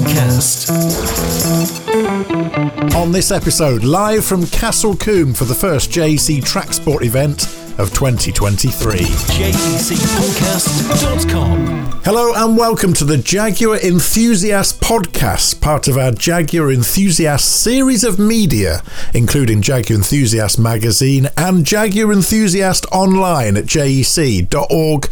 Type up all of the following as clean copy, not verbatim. podcast. On this episode, live from Castle Combe for the first JEC Tracksport event of 2023. JECpodcast.com. Hello and welcome to the Jaguar Enthusiast podcast, part of our Jaguar Enthusiast series of media, including Jaguar Enthusiast magazine and Jaguar Enthusiast online at jec.org.uk.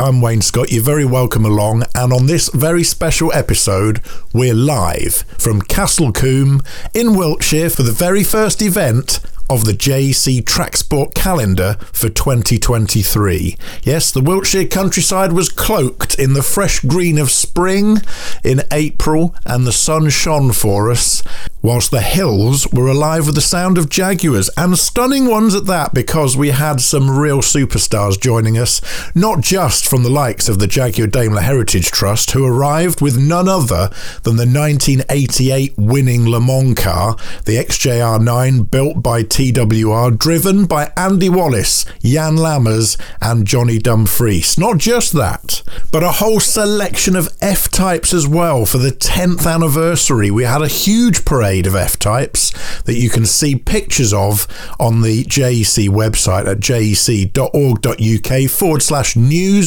I'm Wayne Scott, you're very welcome along, and on this very special episode, we're live from Castle Combe in Wiltshire for the very first event of the JEC Tracksport calendar for 2023. Yes, the Wiltshire countryside was cloaked in the fresh green of spring in April, and the sun shone for us, whilst the hills were alive with the sound of Jaguars, and stunning ones at that, because we had some real superstars joining us, not just from the likes of the Jaguar Daimler Heritage Trust, who arrived with none other than the 1988 winning Le Mans car, the XJR9, built by TWR, driven by Andy Wallace, Jan Lammers and Johnny Dumfries. Not just that, but a whole selection of F-types as well. For the 10th anniversary, we had a huge parade of F-types that you can see pictures of on the JEC website at jec.org.uk/news.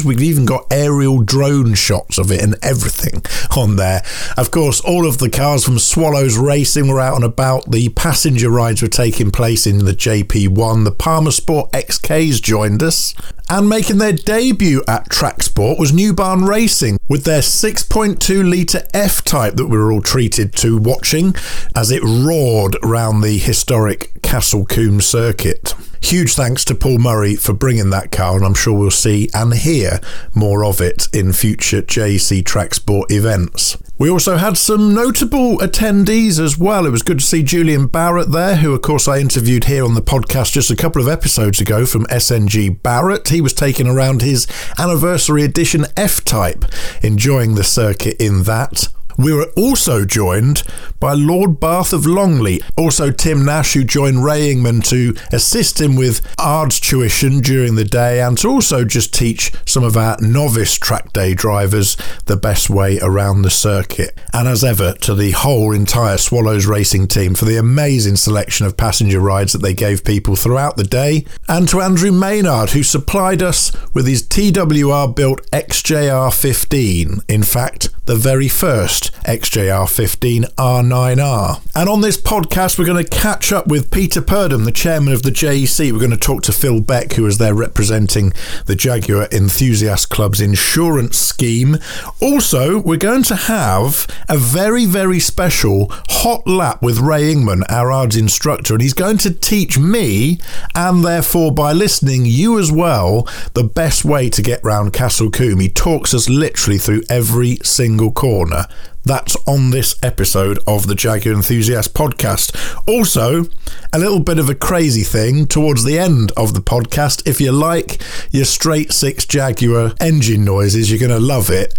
We've even got aerial drone shots of it and everything on there. Of course, all of the cars from Swallows Racing were out and about. The passenger rides were taking place in the JP1. The Palmer Sport XKs joined us. And making their debut at Tracksport was New Barn Racing with their 6.2 litre F-type that we were all treated to watching as it roared round the historic Castle Combe circuit. Huge thanks to Paul Murray for bringing that car, and I'm sure we'll see and hear more of it in future JEC Tracksport events. We also had some notable attendees as well. It was good to see Julian Barrett there, who of course I interviewed here on the podcast just a couple of episodes ago from SNG Barrett. He was taking around his anniversary edition F-type, enjoying the circuit in that. We were also joined by Lord Bath of Longley, also Tim Nash, who joined Ray Ingman to assist him with ARDS tuition during the day, and to also just teach some of our novice track day drivers the best way around the circuit. And as ever, to the whole entire Swallows Racing team for the amazing selection of passenger rides that they gave people throughout the day, and to Andrew Maynard, who supplied us with his TWR built XJR15, in fact the very first XJR15 R9R. And on this podcast, we're going to catch up with Peter Purdom, the chairman of the JEC. We're going to talk to Phil Beck, who is there representing the Jaguar Enthusiast Club's insurance scheme. Also, we're going to have a very, very special hot lap with Ray Ingman, our ARDS instructor, and he's going to teach me, and therefore by listening, you as well, the best way to get round Castle Combe. He talks us literally through every single corner. That's on this episode of the Jaguar Enthusiast podcast. Also, a little bit of a crazy thing towards the end of the podcast. If you like your straight six Jaguar engine noises, you're going to love it.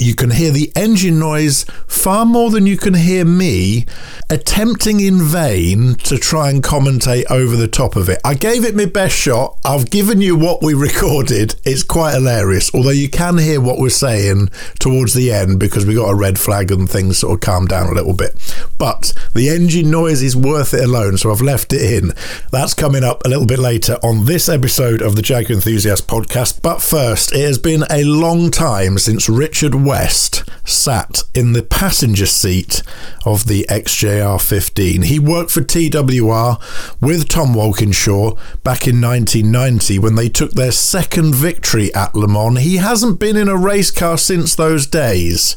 You can hear the engine noise far more than you can hear me attempting in vain to try and commentate over the top of it. I gave it my best shot. I've given you what we recorded. It's quite hilarious, although you can hear what we're saying towards the end because we got a red flag and things sort of calm down a little bit, but the engine noise is worth it alone, so I've left it in. That's coming up a little bit later on this episode of the Jaguar Enthusiast podcast. But first, it has been a long time since Richard West sat in the passenger seat of the XJR15. He worked for TWR with Tom Walkinshaw back in 1990 when they took their second victory at Le Mans. He hasn't been in a race car since those days.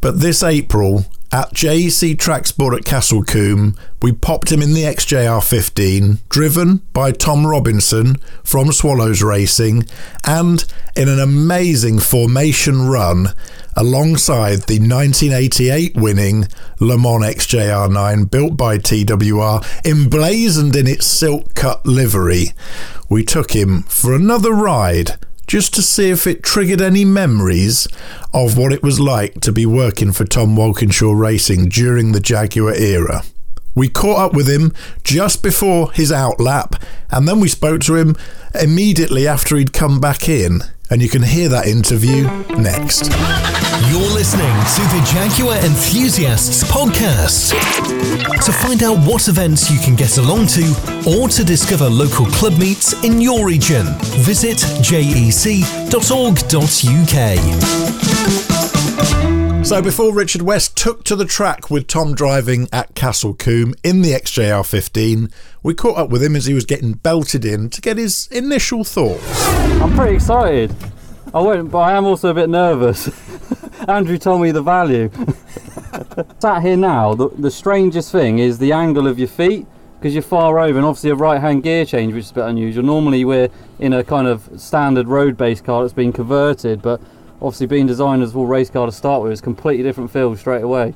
But this April, at JEC Tracksport at Castle Combe, we popped him in the XJR15, driven by Tom Robinson from Swallows Racing, and in an amazing formation run alongside the 1988 winning Le Mans XJR9, built by TWR, emblazoned in its Silk Cut livery. We took him for another ride, just to see if it triggered any memories of what it was like to be working for Tom Walkinshaw Racing during the Jaguar era. We caught up with him just before his out lap, and then we spoke to him immediately after he'd come back in, and you can hear that interview next. You're listening to the Jaguar Enthusiasts podcast. To find out what events you can get along to or to discover local club meets in your region, visit jec.org.uk. So before Richard West took to the track with Tom driving at Castle Combe in the XJR15, we caught up with him as he was getting belted in to get his initial thoughts. I'm pretty excited. I won't, but I am also a bit nervous. Andrew told me the value. Sat here now, the strangest thing is the angle of your feet, because you're far over, and obviously a right-hand gear change, which is a bit unusual. Normally we're in a kind of standard road-based car that's been converted, but obviously being designed as a race car to start with, it's a completely different feel straight away.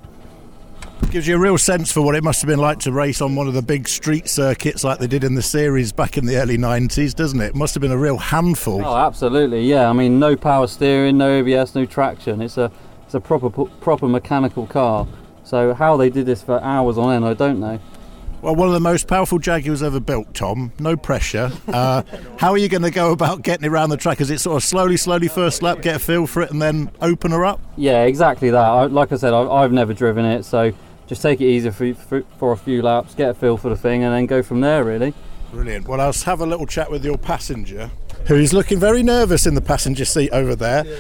Gives you a real sense for what it must have been like to race on one of the big street circuits like they did in the series back in the early 90s, doesn't it? It must have been a real handful. Oh, absolutely, yeah. I mean, no power steering, no OBS, no traction. It's a proper mechanical car. So how they did this for hours on end, I don't know. Well, one of the most powerful Jaguars ever built, Tom. No pressure. How are you going to go about getting it around the track? Is it sort of slowly first lap, get a feel for it, and then open her up? Yeah, exactly that. Like I said, I've never driven it, so just take it easy for a few laps, get a feel for the thing, and then go from there, really. Brilliant. Well, I'll have a little chat with your passenger, who's looking very nervous in the passenger seat over there. Yeah,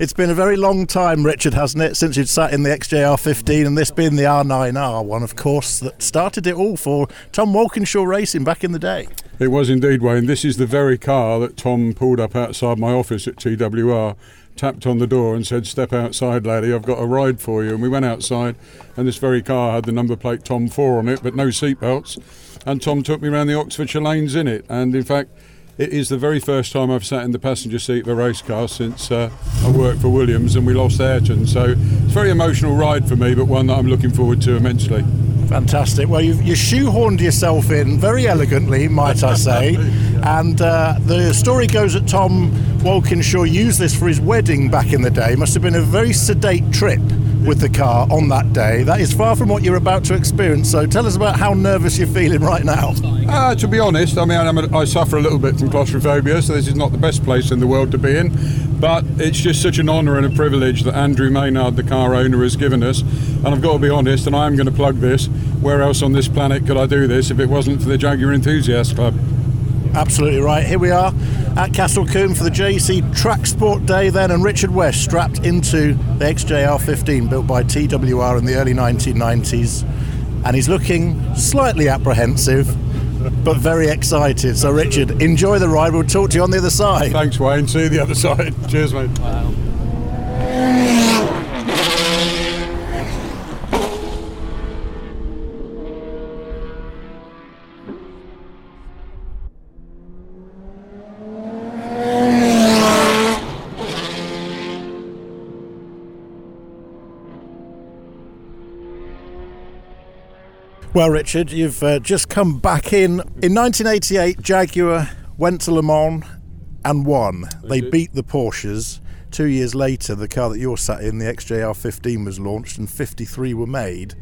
it's been a very long time, Richard, hasn't it, since you'd sat in the XJR15, and this being the R9R one, of course, that started it all for Tom Walkinshaw Racing back in the day. It was indeed, Wayne. This is the very car that Tom pulled up outside my office at TWR, tapped on the door and said, "Step outside, laddie, I've got a ride for you." And we went outside, and this very car had the number plate Tom 4 on it, but no seatbelts. And Tom took me round the Oxfordshire lanes in it, and in fact, it is the very first time I've sat in the passenger seat of a race car since I worked for Williams and we lost Ayrton. So it's a very emotional ride for me, but one that I'm looking forward to immensely. Fantastic. Well, you shoehorned yourself in very elegantly, might I say. And the story goes that Tom Walkinshaw used this for his wedding back in the day. Must have been a very sedate trip with the car on that day. That is far from what you're about to experience, so tell us about how nervous you're feeling right now. To be honest, I mean, I suffer a little bit from claustrophobia, so this is not the best place in the world to be in, but it's just such an honour and a privilege that Andrew Maynard, the car owner, has given us. And I've got to be honest, and I am going to plug this, where else on this planet could I do this if it wasn't for the Jaguar Enthusiast Club? Absolutely right. Here we are at Castle Combe for the JEC Tracksport Day then, and Richard West strapped into the XJR15 built by TWR in the early 1990s, and he's looking slightly apprehensive but very excited. So Richard, enjoy the ride. We'll talk to you on the other side. Thanks, Wayne. See you the other side. Cheers, mate. Wow. Well, Richard, you've just come back in. In 1988, Jaguar went to Le Mans and won. They beat the Porsches. 2 years later, the car that you're sat in, the XJR15, was launched and 53 were made.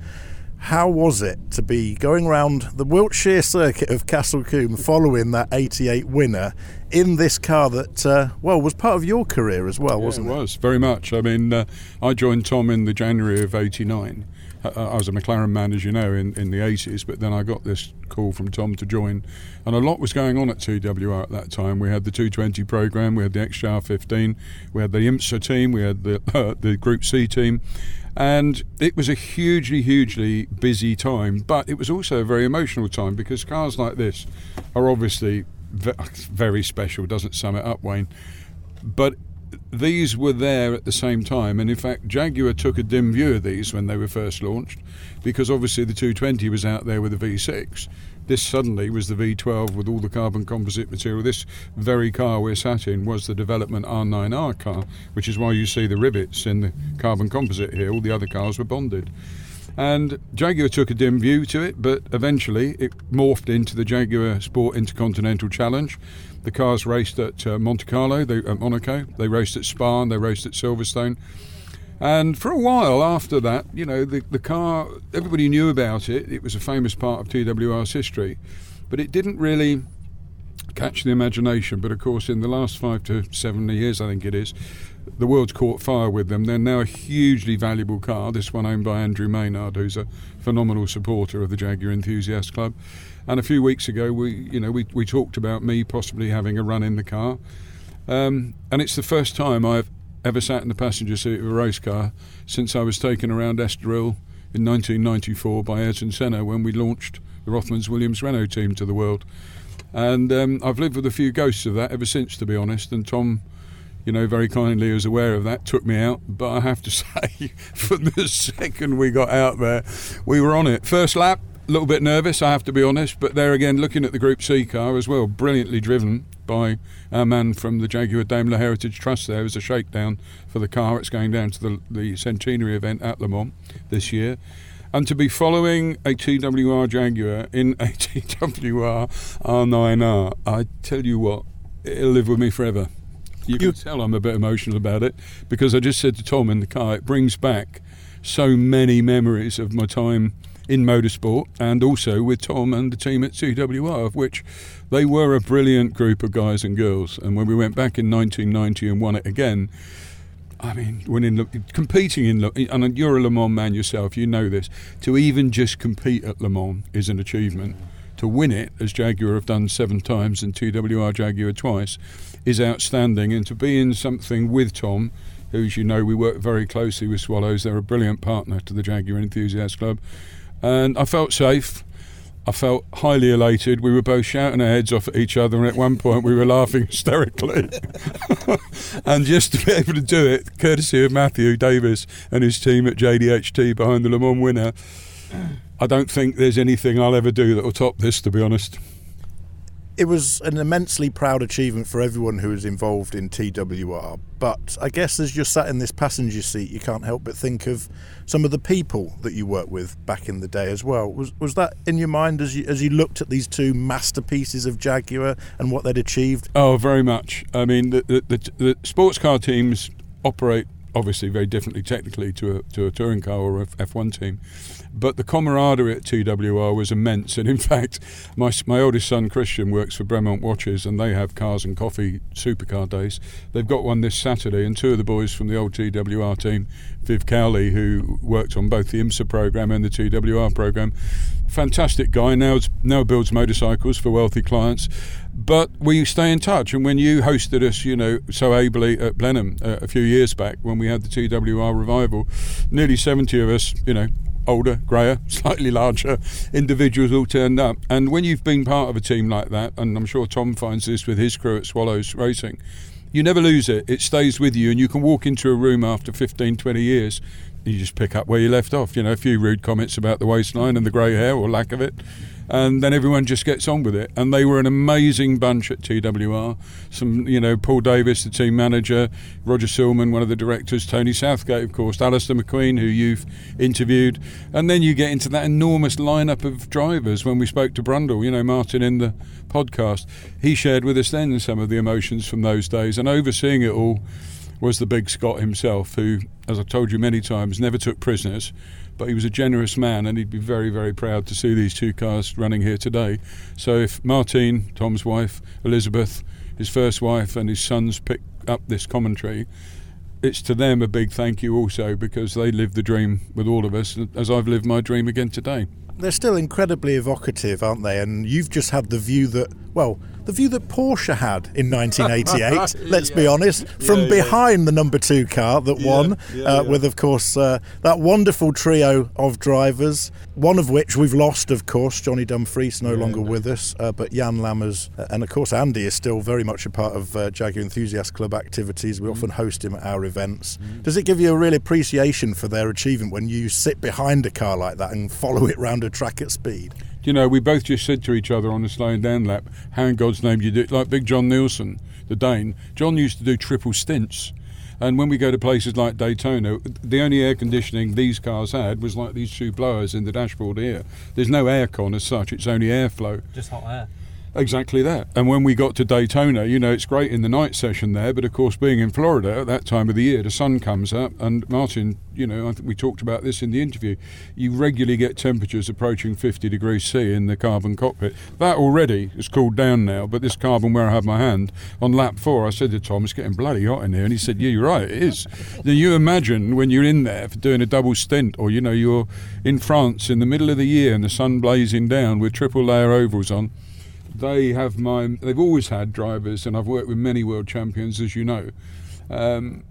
How was it to be going round the Wiltshire circuit of Castle Combe following that 88 winner in this car that, was part of your career as well, wasn't it? It was, very much. I mean, I joined Tom in the January of 89. I was a McLaren man, as you know, in the 80s, but then I got this call from Tom to join, and a lot was going on at TWR at that time. We had the 220 programme, we had the XJR15, we had the IMSA team, we had the Group C team, and it was a hugely busy time, but it was also a very emotional time, because cars like this are obviously very special, doesn't sum it up, Wayne, but these were there at the same time. And in fact, Jaguar took a dim view of these when they were first launched, because obviously the 220 was out there with the V6. This suddenly was the V12 with all the carbon composite material. This very car we're sat in was the development R9R car, which is why you see the rivets in the carbon composite here. All the other cars were bonded. And Jaguar took a dim view to it, but eventually it morphed into the Jaguar Sport Intercontinental Challenge. The cars raced at Monte Carlo, at Monaco, they raced at Spa, and they raced at Silverstone. And for a while after that, you know, the car, everybody knew about it. It was a famous part of TWR's history. But it didn't really catch the imagination. But of course, in the last 5 to 7 years, I think it is, the world's caught fire with them. They're now a hugely valuable car, this one owned by Andrew Maynard, who's a phenomenal supporter of the Jaguar Enthusiast Club. And a few weeks ago, we talked about me possibly having a run in the car. And it's the first time I've ever sat in the passenger seat of a race car since I was taken around Estoril in 1994 by Ayrton Senna when we launched the Rothmans Williams Renault team to the world. And I've lived with a few ghosts of that ever since, to be honest. And Tom, you know, very kindly was aware of that, took me out. But I have to say, from the second we got out there, we were on it. First lap, a little bit nervous, I have to be honest. But there again, looking at the Group C car as well, brilliantly driven by our man from the Jaguar Daimler Heritage Trust. There was a shakedown for the car. It's going down to the centenary event at Le Mans this year. And to be following a TWR Jaguar in a TWR R9R, I tell you what, it'll live with me forever. You can tell I'm a bit emotional about it, because I just said to Tom in the car, it brings back so many memories of my time in motorsport, and also with Tom and the team at TWR, of which they were a brilliant group of guys and girls. And when we went back in 1990 and won it again, I mean, competing in Le Mans, and you're a Le Mans man yourself, you know this, to even just compete at Le Mans is an achievement. To win it, as Jaguar have done 7 times and TWR Jaguar twice, is outstanding. And to be in something with Tom, who, as you know, we work very closely with Swallows, they're a brilliant partner to the Jaguar Enthusiast Club. And I felt safe. I felt highly elated. We were both shouting our heads off at each other, and at one point we were laughing hysterically. And just to be able to do it, courtesy of Matthew Davis and his team at JDHT behind the Le Mans winner, I don't think there's anything I'll ever do that will top this, to be honest. It was an immensely proud achievement for everyone who was involved in TWR, but I guess as you're sat in this passenger seat, you can't help but think of some of the people that you worked with back in the day as well. Was that in your mind as you looked at these two masterpieces of Jaguar and what they'd achieved? Oh, very much. I mean, the sports car teams operate obviously very differently technically to a touring car or a F1 team, but the camaraderie at TWR was immense. And in fact, my oldest son Christian works for Bremont Watches, and they have Cars and Coffee supercar days. They've got one this Saturday, and two of the boys from the old TWR team, Viv Cowley, who worked on both the IMSA programme and the TWR programme, fantastic guy, now builds motorcycles for wealthy clients. But we stay in touch, and when you hosted us, you know, so ably at Blenheim a few years back when we had the TWR revival, nearly 70 of us, you know, older, greyer, slightly larger individuals all turned up. And when you've been part of a team like that, and I'm sure Tom finds this with his crew at Swallows Racing, you never lose it. It stays with you, and you can walk into a room after 15, 20 years, and you just pick up where you left off. You know, a few rude comments about the waistline and the grey hair or lack of it, and then everyone just gets on with it. And they were an amazing bunch at TWR. Some, you know, Paul Davis, the team manager, Roger Silman, one of the directors, Tony Southgate, of course, Alistair McQueen, who you've interviewed. And then you get into that enormous lineup of drivers. When we spoke to Brundle, you know, Martin in the podcast, he shared with us then some of the emotions from those days. And overseeing it all was the big Scot himself, who, as I've told you many times, never took prisoners, but he was a generous man, and he'd be very, very proud to see these two cars running here today. So if Martine, Tom's wife, Elizabeth, his first wife, and his sons pick up this commentary, it's to them a big thank you also, because they lived the dream with all of us, as I've lived my dream again today. They're still incredibly evocative, aren't they? And you've just had the view that, well, the view that Porsche had in 1988, let's be honest, from behind the number 2 car that won, with, of course, that wonderful trio of drivers, one of which we've lost, of course, Johnny Dumfries, no longer with us, but Jan Lammers, and, of course, Andy is still very much a part of Jaguar Enthusiast Club activities. We often host him at our events. Does it give you a real appreciation for their achievement when you sit behind a car like that and follow it round a track at speed? You know, we both just said to each other on the slowing down lap, how in God's name do you do it? Like big John Nielsen, the Dane. John used to do triple stints. And when we go to places like Daytona, the only air conditioning these cars had was like these 2 blowers in the dashboard here. There's no aircon as such, it's only airflow. Just hot air. Exactly that. And when we got to Daytona, you know, it's great in the night session there, but of course, being in Florida at that time of the year, the sun comes up, and Martin, you know, I think we talked about this in the interview, you regularly get temperatures approaching 50 degrees C in the carbon cockpit. That already is cooled down now, but this carbon where I have my hand, on lap 4, I said to Tom, it's getting bloody hot in here, and he said, yeah, you're right, it is. Now, you imagine when you're in there for doing a double stint, or, you know, you're in France in the middle of the year and the sun blazing down with triple layer ovals on. They've always had drivers, and I've worked with many world champions, as you know.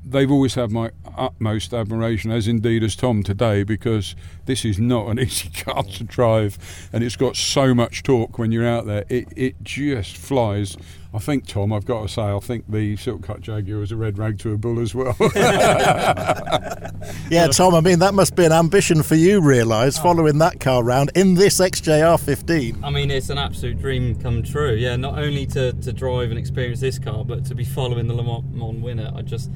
They've always had my utmost admiration, as indeed as Tom today, because this is not an easy car to drive, and it's got so much torque when you're out there. It just flies. I think, Tom, I've got to say, I think the Silk Cut Jaguar is a red rag to a bull as well. Yeah, Tom, I mean, that must be an ambition for you, following that car round in this XJR15. I mean, it's an absolute dream come true, yeah, not only to drive and experience this car, but to be following the Le Mans winner. I just,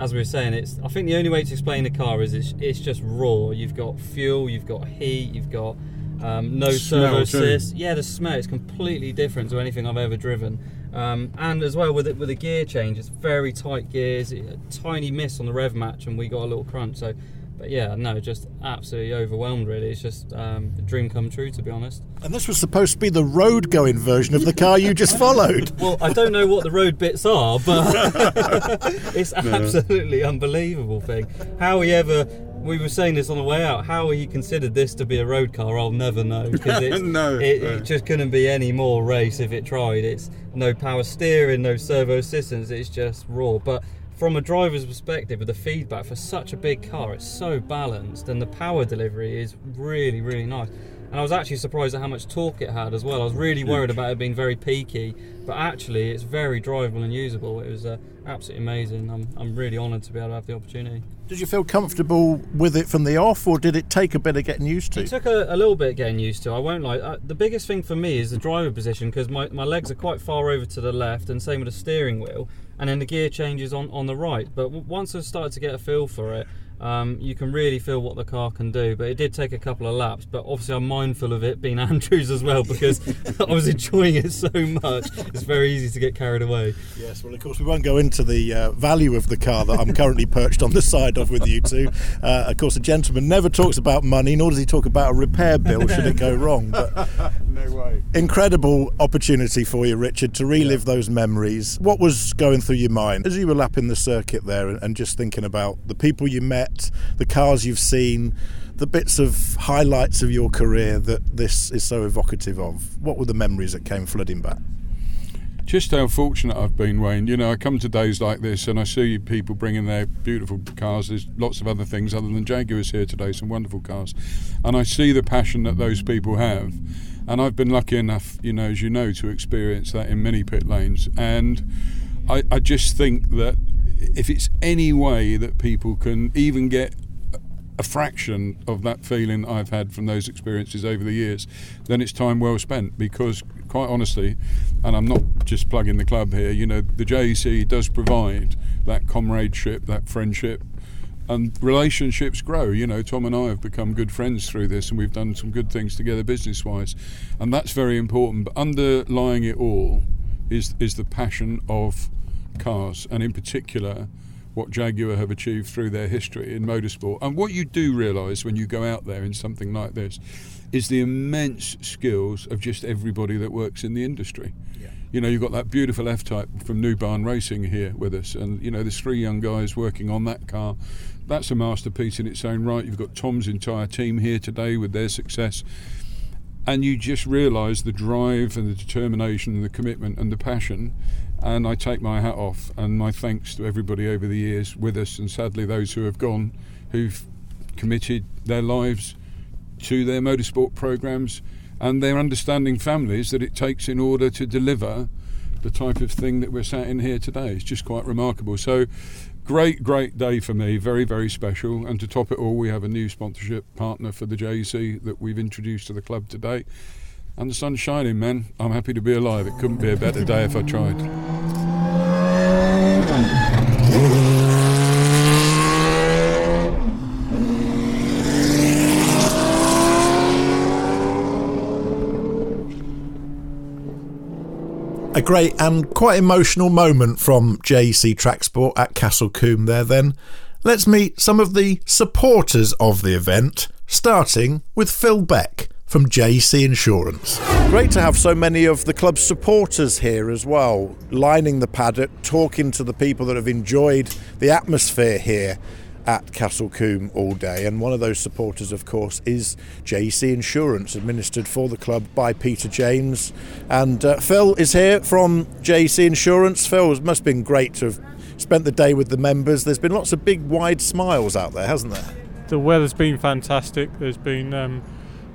as we were saying, I think the only way to explain the car is it's just raw. You've got fuel, you've got heat, you've got no servo assist. Yeah, the smell is completely different to anything I've ever driven. And as well with the gear change, it's very tight gears. A tiny miss on the rev match, and we got a little crunch. So, but yeah, no, just absolutely overwhelmed. Really, it's just a dream come true, to be honest. And this was supposed to be the road going version of the car you just followed. Well, I don't know what the road bits are, but it's absolutely unbelievable thing. How he ever. We were saying this on the way out, how he considered this to be a road car, I'll never know, because it just couldn't be any more race if it tried. It's no power steering, no servo assistance, it's just raw. But from a driver's perspective, with the feedback for such a big car, it's so balanced, and the power delivery is really, really nice. And I was actually surprised at how much torque it had as well. I was really worried about it being very peaky, but actually it's very drivable and usable. It was absolutely amazing. I'm really honoured to be able to have the opportunity. Did you feel comfortable with it from the off, or did it take a bit of getting used to? It took a little bit of getting used to, I won't lie. The biggest thing for me is the driver position, because my legs are quite far over to the left, and same with the steering wheel, and then the gear changes on the right. But once I started to get a feel for it, you can really feel what the car can do. But it did take a couple of laps, but obviously I'm mindful of it being Andrew's as well, because I was enjoying it so much, it's very easy to get carried away. Yes, well, of course we won't go into the value of the car that I'm currently perched on the side of with you two. Of course, a gentleman never talks about money, nor does he talk about a repair bill should it go wrong, but no way. Incredible opportunity for you, Richard, to relive those memories. What was going through your mind as you were lapping the circuit there, and just thinking about the people you met, the cars you've seen, the bits of highlights of your career that this is so evocative of? What were the memories that came flooding back? Just how fortunate I've been, Wayne. You know, I come to days like this and I see people bringing their beautiful cars. There's lots of other things other than Jaguars here today, some wonderful cars. And I see the passion that those people have. And I've been lucky enough, you know, as you know, to experience that in many pit lanes. And I just think that if it's any way that people can even get a fraction of that feeling I've had from those experiences over the years, then it's time well spent, because quite honestly, and I'm not just plugging the club here, you know, the JEC does provide that comradeship, that friendship, and relationships grow. You know, Tom and I have become good friends through this, and we've done some good things together business-wise, and that's very important. But underlying it all is the passion of cars, and in particular what Jaguar have achieved through their history in motorsport. And what you do realise when you go out there in something like this is the immense skills of just everybody that works in the industry. Yeah. You know, you've got that beautiful F-type from New Barn Racing here with us, and you know, there's three young guys working on that car. That's a masterpiece in its own right. You've got Tom's entire team here today with their success. And you just realise the drive and the determination and the commitment and the passion. And I take my hat off and my thanks to everybody over the years with us, and sadly those who have gone, who've committed their lives to their motorsport programmes and their understanding families that it takes in order to deliver the type of thing that we're sat in here today. It's just quite remarkable. So great day for me, very, very special. And to top it all, we have a new sponsorship partner for the JEC that we've introduced to the club today. And the sun's shining, man. I'm happy to be alive. It couldn't be a better day if I tried. A great and quite emotional moment from JEC Tracksport at Castle Combe there then. Let's meet some of the supporters of the event, starting with Phil Beck from JEC Insurance. Great to have so many of the club's supporters here as well, lining the paddock, talking to the people that have enjoyed the atmosphere here at Castle Combe all day. And one of those supporters, of course, is JEC Insurance, administered for the club by Peter James. And Phil is here from JEC Insurance. Phil, it must have been great to have spent the day with the members. There's been lots of big, wide smiles out there, hasn't there? The weather's been fantastic. There's been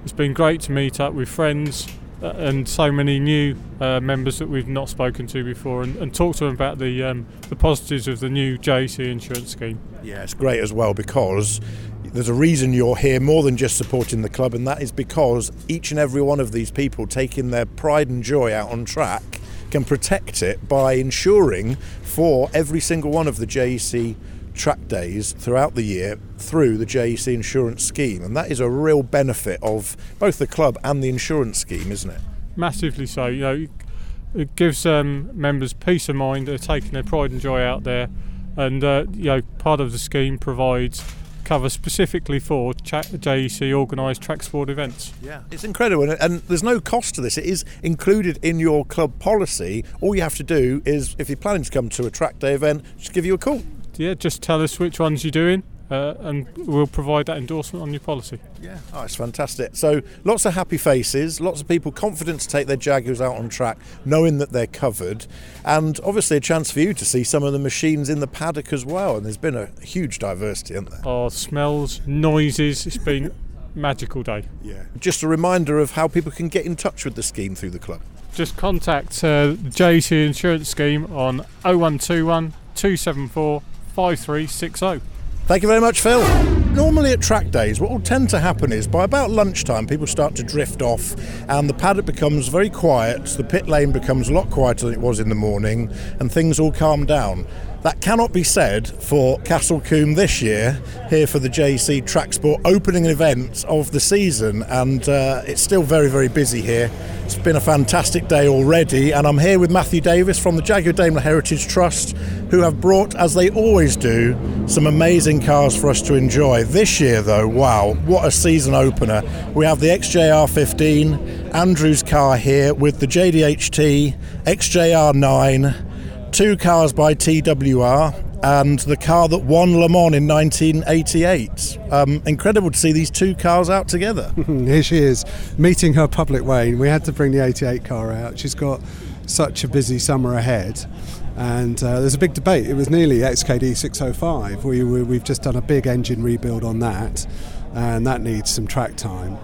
it's been great to meet up with friends and so many new members that we've not spoken to before, and talk to them about the positives of the new JEC Insurance scheme. Yeah, it's great as well, because there's a reason you're here more than just supporting the club, and that is because each and every one of these people taking their pride and joy out on track can protect it by insuring for every single one of the JEC track days throughout the year through the JEC Insurance scheme, and that is a real benefit of both the club and the insurance scheme, isn't it? Massively so. You know, it gives members peace of mind. They're taking their pride and joy out there, and you know, part of the scheme provides cover specifically for JEC organised track sport events. Yeah, it's incredible, and there's no cost to this. It is included in your club policy. All you have to do is, if you're planning to come to a track day event, just give you a call. Yeah, just tell us which ones you're doing, and we'll provide that endorsement on your policy. Yeah, oh, it's fantastic. So lots of happy faces, lots of people confident to take their Jaguars out on track, knowing that they're covered, and obviously a chance for you to see some of the machines in the paddock as well. And there's been a huge diversity, hasn't there? Oh, smells, noises, it's been magical day. Yeah. Just a reminder of how people can get in touch with the scheme through the club. Just contact the JEC Insurance Scheme on 0121 274 5360. Thank you very much, Phil. Normally at track days, what will tend to happen is by about lunchtime people start to drift off and the paddock becomes very quiet, the pit lane becomes a lot quieter than it was in the morning, and things all calm down. That cannot be said for Castle Combe this year, here for the JEC Tracksport opening event of the season, and it's still very, very busy here. It's been a fantastic day already, and I'm here with Matthew Davis from the Jaguar Daimler Heritage Trust, who have brought, as they always do, some amazing cars for us to enjoy. This year though, wow, what a season opener. We have the XJR15, Andrew's car here with the JDHT, XJR9, two cars by TWR, and the car that won Le Mans in 1988. Incredible to see these two cars out together. Here she is, meeting her public way. We had to bring the 88 car out. She's got such a busy summer ahead. And there's a big debate. It was nearly XKD 605. We've just done a big engine rebuild on that, and that needs some track time.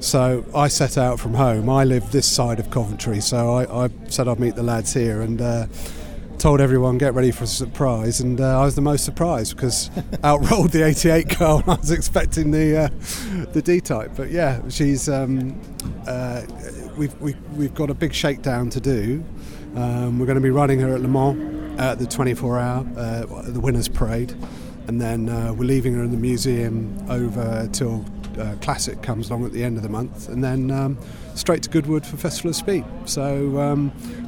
So I set out from home. I live this side of Coventry, so I said I'd meet the lads here, and told everyone get ready for a surprise, and I was the most surprised, because outrolled the 88 car. I was expecting the D-type, but yeah, she's we've got a big shakedown to do. We're going to be running her at Le Mans at the 24-hour, the Winners' Parade, and then we're leaving her in the museum over till Classic comes along at the end of the month, and then straight to Goodwood for Festival of Speed. So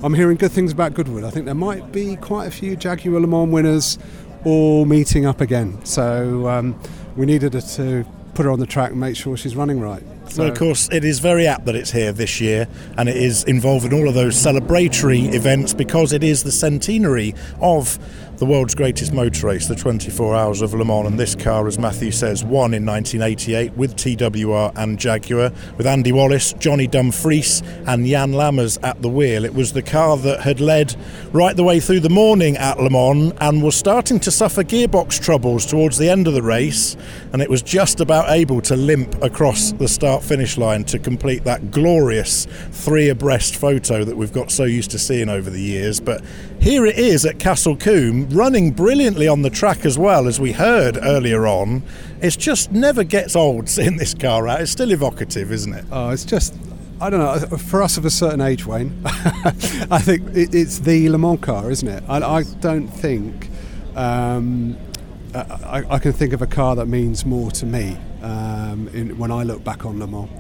I'm hearing good things about Goodwood. I think there might be quite a few Jaguar Le Mans winners all meeting up again. So we needed her to put her on the track and make sure she's running right. So. Well, of course, it is very apt that it's here this year, and it is involved in all of those celebratory events, because it is the centenary of the world's greatest motor race, the 24 Hours of Le Mans, and this car, as Matthew says, won in 1988 with TWR and Jaguar, with Andy Wallace, Johnny Dumfries and Jan Lammers at the wheel. It was the car that had led right the way through the morning at Le Mans and was starting to suffer gearbox troubles towards the end of the race, and it was just about able to limp across the start-finish line to complete that glorious three-abreast photo that we've got so used to seeing over the years. But here it is at Castle Combe, running brilliantly on the track as well, as we heard earlier on. It just never gets old seeing this car out. It's still evocative, isn't it? Oh, it's just, I don't know, for us of a certain age, Wayne, I think it's the Le Mans car, isn't it? I don't think I can think of a car that means more to me when I look back on Le Mans,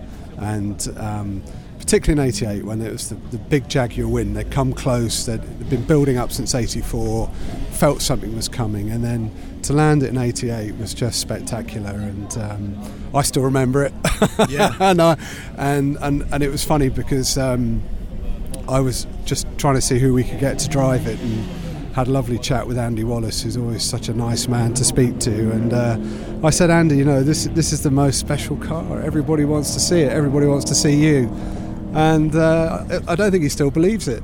and particularly in 88 when it was the big Jaguar win. They'd come close, they'd been building up since 84, felt something was coming, and then to land it in 88 was just spectacular, and I still remember it. Yeah. and it was funny because I was just trying to see who we could get to drive it, and had a lovely chat with Andy Wallace, who's always such a nice man to speak to, and I said, Andy, you know, this is the most special car. Everybody wants to see it. Everybody wants to see you. And I don't think he still believes it.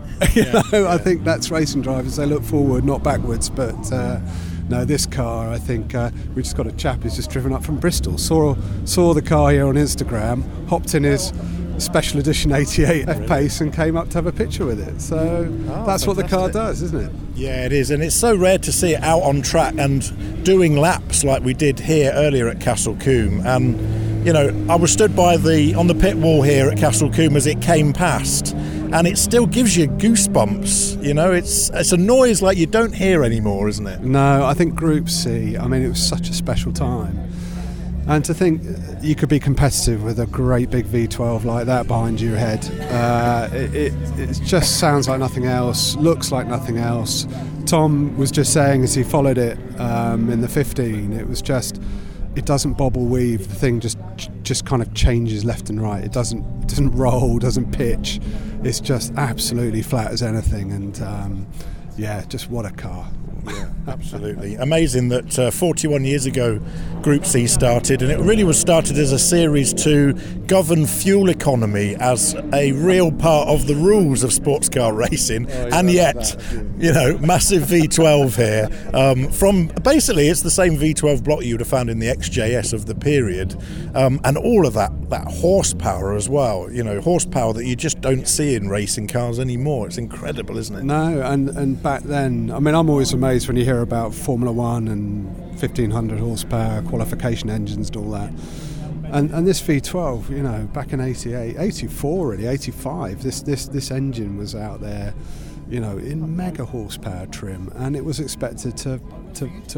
I think that's racing drivers. They look forward, not backwards. But no, this car, I think we just got a chap who's just driven up from Bristol, saw the car here on Instagram, hopped in his special edition 88 F Pace and came up to have a picture with it. So that's fantastic. What the car does, isn't it? Yeah, it is, and it's so rare to see it out on track and doing laps like we did here earlier at Castle Combe. And you know, I was stood by on the pit wall here at Castle Combe as it came past, and it still gives you goosebumps. You know, it's a noise like you don't hear anymore, isn't it? No, I think Group C, I mean, it was such a special time. And to think you could be competitive with a great big V12 like that behind your head, it just sounds like nothing else, looks like nothing else. Tom was just saying as he followed it in the 15, it was just, it doesn't bob or weave, the thing just kind of changes left and right. It doesn't roll, doesn't pitch. It's just absolutely flat as anything, and just what a car. Yeah, absolutely. Amazing that 41 years ago Group C started, and it really was started as a series to govern fuel economy as a real part of the rules of sports car racing. And yet, you know, massive V12 here. From basically, it's the same V12 block you would have found in the XJS of the period, and all of that horsepower as well. You know, horsepower that you just don't see in racing cars anymore. It's incredible, isn't it? No, and back then, I mean, I'm always amazed when you hear about Formula One and 1500 horsepower qualification engines and all that, and this V12, you know, back in 88, 84 really, 85, this engine was out there, you know, in mega horsepower trim, and it was expected to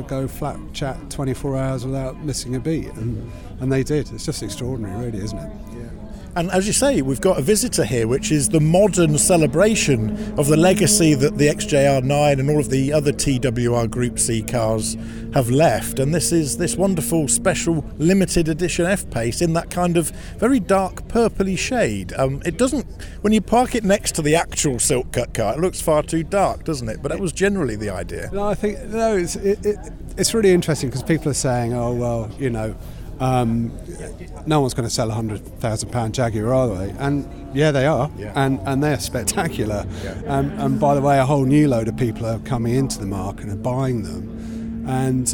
go flat chat 24 hours without missing a beat, and they did. It's just extraordinary, really, isn't it? Yeah. And as you say, we've got a visitor here, which is the modern celebration of the legacy that the XJR9 and all of the other TWR Group C cars have left. And this is this wonderful special limited edition F-Pace in that kind of very dark purpley shade. It doesn't, when you park it next to the actual Silk Cut car, it looks far too dark, doesn't it? But that was generally the idea. No, I think, no, it's really interesting because people are saying, oh, well, you know, no one's going to sell a £100,000 Jaguar, are they? And yeah, they are, yeah. And they're spectacular. Yeah. And by the way, a whole new load of people are coming into the market and are buying them, and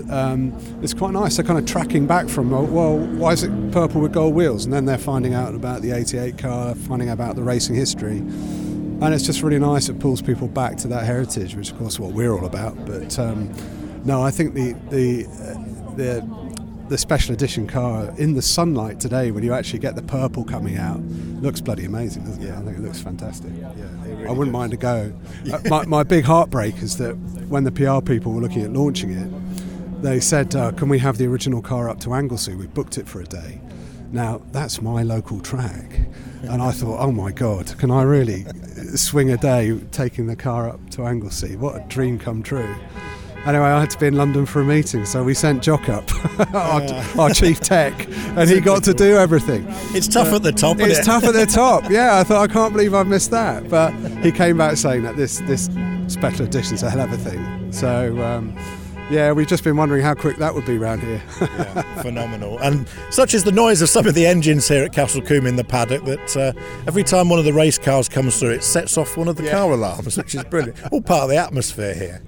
it's quite nice. They're kind of tracking back from, well, why is it purple with gold wheels? And then they're finding out about the 88 car, finding out about the racing history. And it's just really nice. It pulls people back to that heritage, which of course is what we're all about. But no, I think the special edition car in the sunlight today, when you actually get the purple coming out, looks bloody amazing, doesn't it? I think it looks fantastic. I wouldn't mind a go. My big heartbreak is that when the PR people were looking at launching it, they said, can we have the original car up to Anglesey? We booked it for a day. Now, that's my local track. And I thought, oh my God, can I really swing a day taking the car up to Anglesey? What a dream come true. Anyway, I had to be in London for a meeting, so we sent Jock up, our chief tech, and he got to do everything. It's tough at the top, isn't it? It's tough at the top, yeah. I thought, I can't believe I've missed that. But he came back saying that this special edition's a hell of a thing. So, we've just been wondering how quick that would be round here. Yeah, phenomenal. And such is the noise of some of the engines here at Castle Combe in the paddock that every time one of the race cars comes through, it sets off one of the car alarms, which is brilliant. All part of the atmosphere here.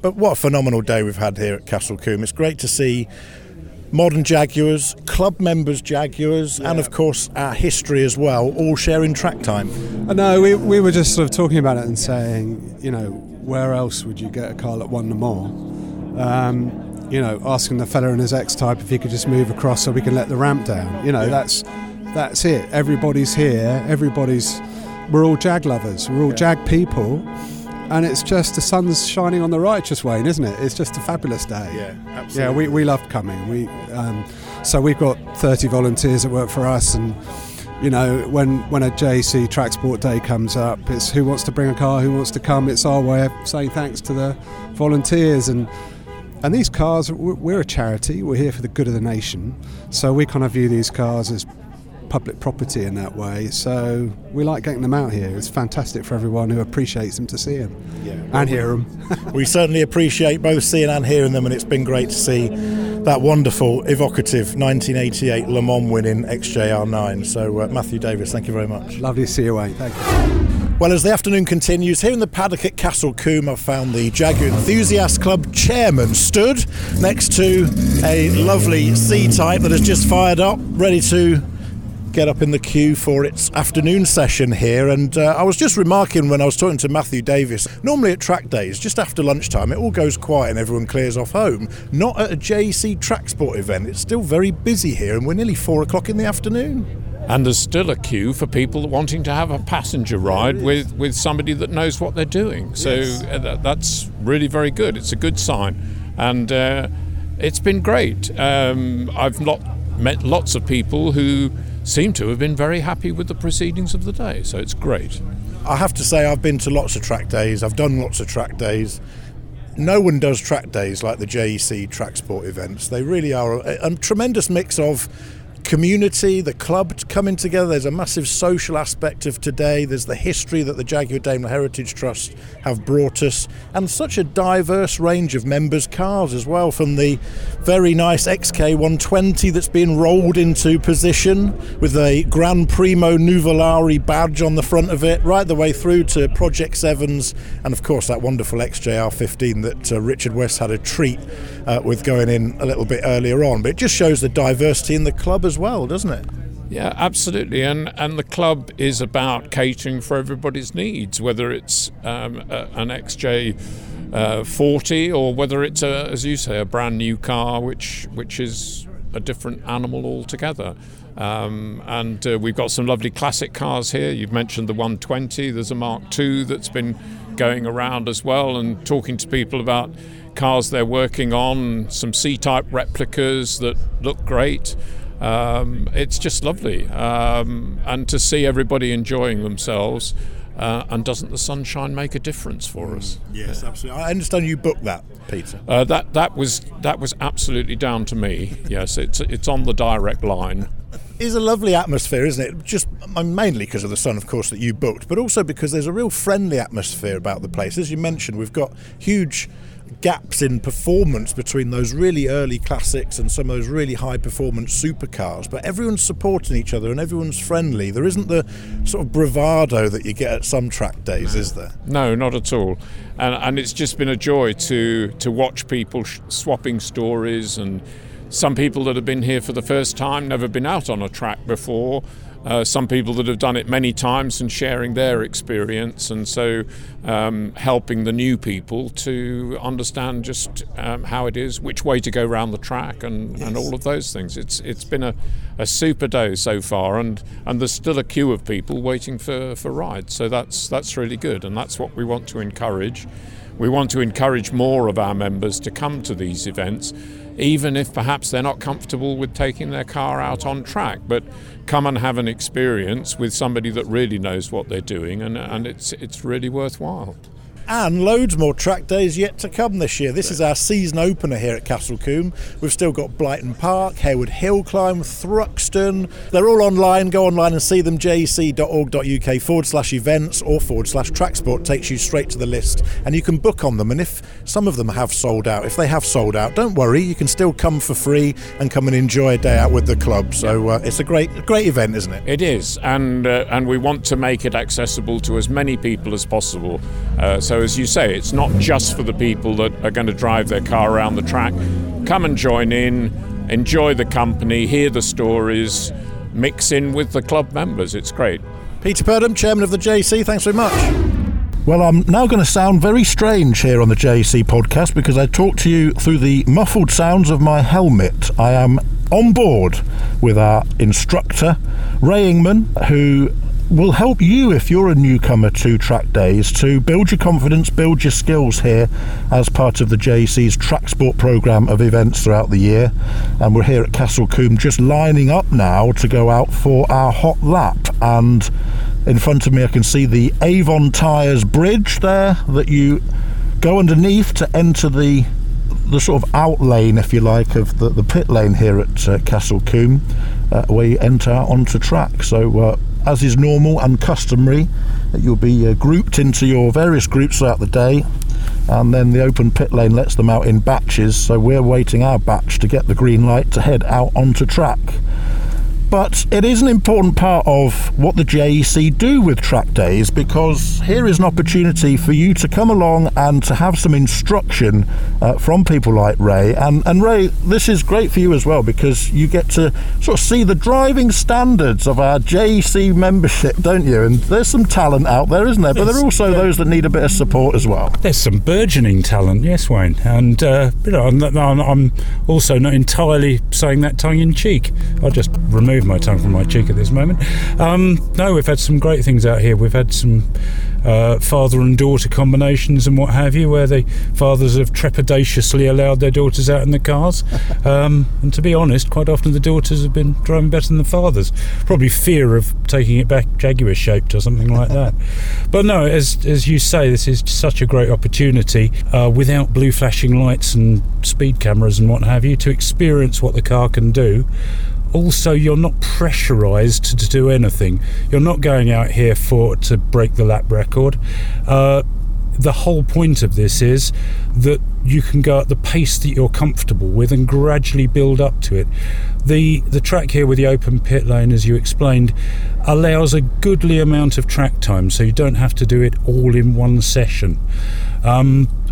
But what a phenomenal day we've had here at Castle Combe. It's great to see modern Jaguars, club members' Jaguars, and of course our history as well, all sharing track time. No, we were just sort of talking about it and saying, you know, where else would you get a car that won Le Mans? You know, asking the fella in his X-type if he could just move across so we can let the ramp down. You know, that's it. Everybody's here. We're all Jag lovers. We're all Jag people. And it's just the sun's shining on the righteous, Wayne, isn't it? It's just a fabulous day. Yeah, absolutely. Yeah, we loved coming. So we've got 30 volunteers that work for us, and You know, when a JEC Tracksport Day comes up, it's who wants to bring a car, who wants to come. It's our way of saying thanks to the volunteers. And these cars, we're a charity. We're here for the good of the nation. So we kind of view these cars as public property in that way. So we like getting them out here. It's fantastic for everyone who appreciates them to see them and hear them. We certainly appreciate both seeing and hearing them, and it's been great to see that wonderful, evocative 1988 Le Mans winning XJR9. So Matthew Davis, thank you very much. Lovely to see you, Wayne. Thank you. Well, as the afternoon continues, here in the paddock at Castle Combe, I've found the Jaguar Enthusiast Club chairman stood next to a lovely C-type that has just fired up, ready to get up in the queue for its afternoon session here. And I was just remarking when I was talking to Matthew Davis, normally at track days, just after lunchtime, it all goes quiet and everyone clears off home. Not at a JEC Tracksport event. It's still very busy here, and we're nearly 4 o'clock in the afternoon. And there's still a queue for people wanting to have a passenger ride with somebody that knows what they're doing. So that's really very good. It's a good sign. And it's been great. I've met lots of people who seem to have been very happy with the proceedings of the day, so it's great. I have to say I've been to lots of track days, I've done lots of track days. No one does track days like the JEC Tracksport events. They really are a tremendous mix of community, the club coming together, there's a massive social aspect of today, there's the history that the Jaguar Daimler Heritage Trust have brought us, and such a diverse range of members' cars as well, from the very nice XK120 that's been rolled into position with a Gran Primo Nuvolari badge on the front of it, right the way through to Project Sevens, and of course that wonderful XJR15 that Richard West had a treat with going in a little bit earlier on. But it just shows the diversity in the club as well, doesn't it? Yeah, absolutely. And the club is about catering for everybody's needs, whether it's an XJ40 or whether it's, as you say, a brand new car, which is a different animal altogether. And we've got some lovely classic cars here. You've mentioned the 120. There's a Mark II that's been going around as well and talking to people about cars they're working on, some C-type replicas that look great. It's just lovely, and to see everybody enjoying themselves, and doesn't the sunshine make a difference for us? Yes, absolutely. I understand you booked that, Peter. That was absolutely down to me. Yes, it's on the direct line. It's a lovely atmosphere, isn't it? Just mainly because of the sun, of course, that you booked, but also because there's a real friendly atmosphere about the place. As you mentioned, we've got huge gaps in performance between those really early classics and some of those really high performance supercars, but everyone's supporting each other and everyone's friendly. There isn't the sort of bravado that you get at some track days, is there? No, not at all. And it's just been a joy to watch people swapping stories, and some people that have been here for the first time, never been out on a track before. Some people that have done it many times and sharing their experience, and so helping the new people to understand just how it is, which way to go round the track, and all of those things. It's been a super day so far, and there's still a queue of people waiting for rides, so that's really good, and that's what we want to encourage. We want to encourage more of our members to come to these events, even if perhaps they're not comfortable with taking their car out on track, but come and have an experience with somebody that really knows what they're doing, and it's really worthwhile. And loads more track days yet to come this year. This is our season opener here at Castle Combe. We've still got Blighton Park, Harewood Hill Climb, Thruxton. They're all online. Go online and see them. jec.org.uk/events or /tracksport takes you straight to the list, and you can book on them. And if some of them have sold out, don't worry. You can still come for free and come and enjoy a day out with the club. So it's a great event, isn't it? It is, and we want to make it accessible to as many people as possible. So as you say, it's not just for the people that are going to drive their car around the track. Come and join in, enjoy the company, hear the stories, mix in with the club members. It's great. Peter Purdom, chairman of the JEC, thanks very much. Well, I'm now going to sound very strange here on the JEC podcast, because I talk to you through the muffled sounds of my helmet. I am on board with our instructor, Ray Ingman, who will help you if you're a newcomer to track days to build your confidence, build your skills here as part of the JEC's Tracksport programme of events throughout the year. And we're here at Castle Combe just lining up now to go out for our hot lap, and in front of me I can see the Avon Tyres bridge there that you go underneath to enter the sort of out lane, if you like, of the pit lane here at Castle Combe, where you enter onto track. So as is normal and customary, you'll be grouped into your various groups throughout the day, and then the open pit lane lets them out in batches, so we're waiting our batch to get the green light to head out onto track. But it is an important part of what the JEC do with track days, because here is an opportunity for you to come along and to have some instruction from people like Ray. And Ray, this is great for you as well, because you get to sort of see the driving standards of our JEC membership, don't you? And there's some talent out there, isn't there? But there are also those that need a bit of support as well. There's some burgeoning talent, yes, Wayne. And I'm also not entirely saying that tongue in cheek. I just remove my tongue from my cheek at this moment. No, we've had some great things out here. We've had some father and daughter combinations and what have you, where the fathers have trepidatiously allowed their daughters out in the cars, and to be honest, quite often the daughters have been driving better than the fathers, probably fear of taking it back Jaguar shaped or something like that. But no, as you say, this is such a great opportunity without blue flashing lights and speed cameras and what have you, to experience what the car can do. Also, you're not pressurised to do anything. You're not going out here to break the lap record. The whole point of this is that you can go at the pace that you're comfortable with and gradually build up to it. The track here with the open pit lane, as you explained, allows a goodly amount of track time, so you don't have to do it all in one session.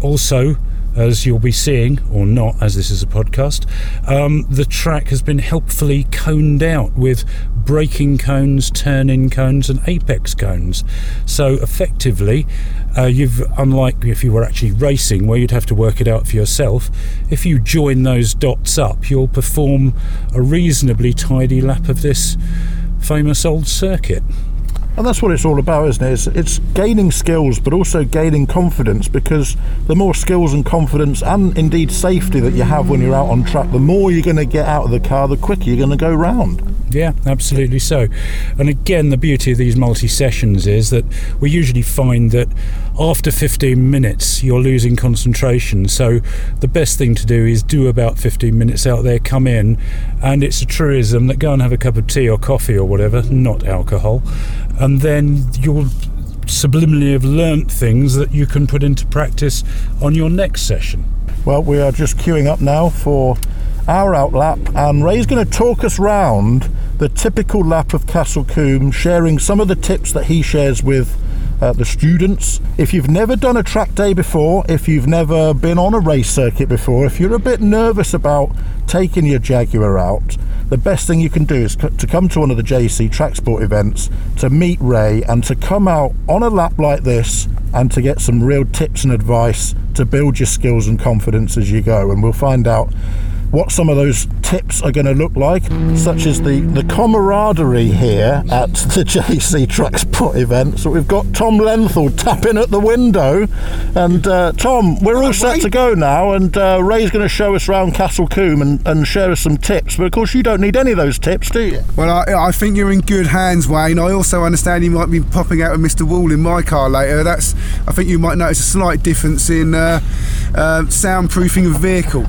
Also, as you'll be seeing, or not, as this is a podcast, the track has been helpfully coned out with braking cones, turn-in cones and apex cones. So effectively, you've, unlike if you were actually racing where you'd have to work it out for yourself, if you join those dots up, you'll perform a reasonably tidy lap of this famous old circuit. And that's what it's all about, isn't it? It's gaining skills, but also gaining confidence, because the more skills and confidence and indeed safety that you have when you're out on track, the more you're going to get out of the car, the quicker you're going to go round. Yeah, absolutely so. And again, the beauty of these multi-sessions is that we usually find that after 15 minutes you're losing concentration, so the best thing to do is do about 15 minutes out there, come in, and it's a truism that go and have a cup of tea or coffee or whatever, not alcohol, and then you'll subliminally have learnt things that you can put into practice on your next session. Well, we are just queuing up now for our out lap, and Ray's going to talk us round the typical lap of Castle Combe, sharing some of the tips that he shares with the students. If you've never done a track day before, if you've never been on a race circuit before, if you're a bit nervous about taking your Jaguar out, the best thing you can do is to come to one of the JEC Tracksport events, to meet Ray and to come out on a lap like this and to get some real tips and advice to build your skills and confidence as you go. And we'll find out what some of those tips are going to look like, such as the camaraderie here at the JEC Tracksport event. So we've got Tom Lenthal tapping at the window, and Tom, we're all set to go now, and Ray's going to show us around Castle Combe and share us some tips, but of course you don't need any of those tips, do you? Well, I think you're in good hands, Wayne. I also understand you might be popping out with Mr. Wall in my car later. I think you might notice a slight difference in soundproofing of vehicle.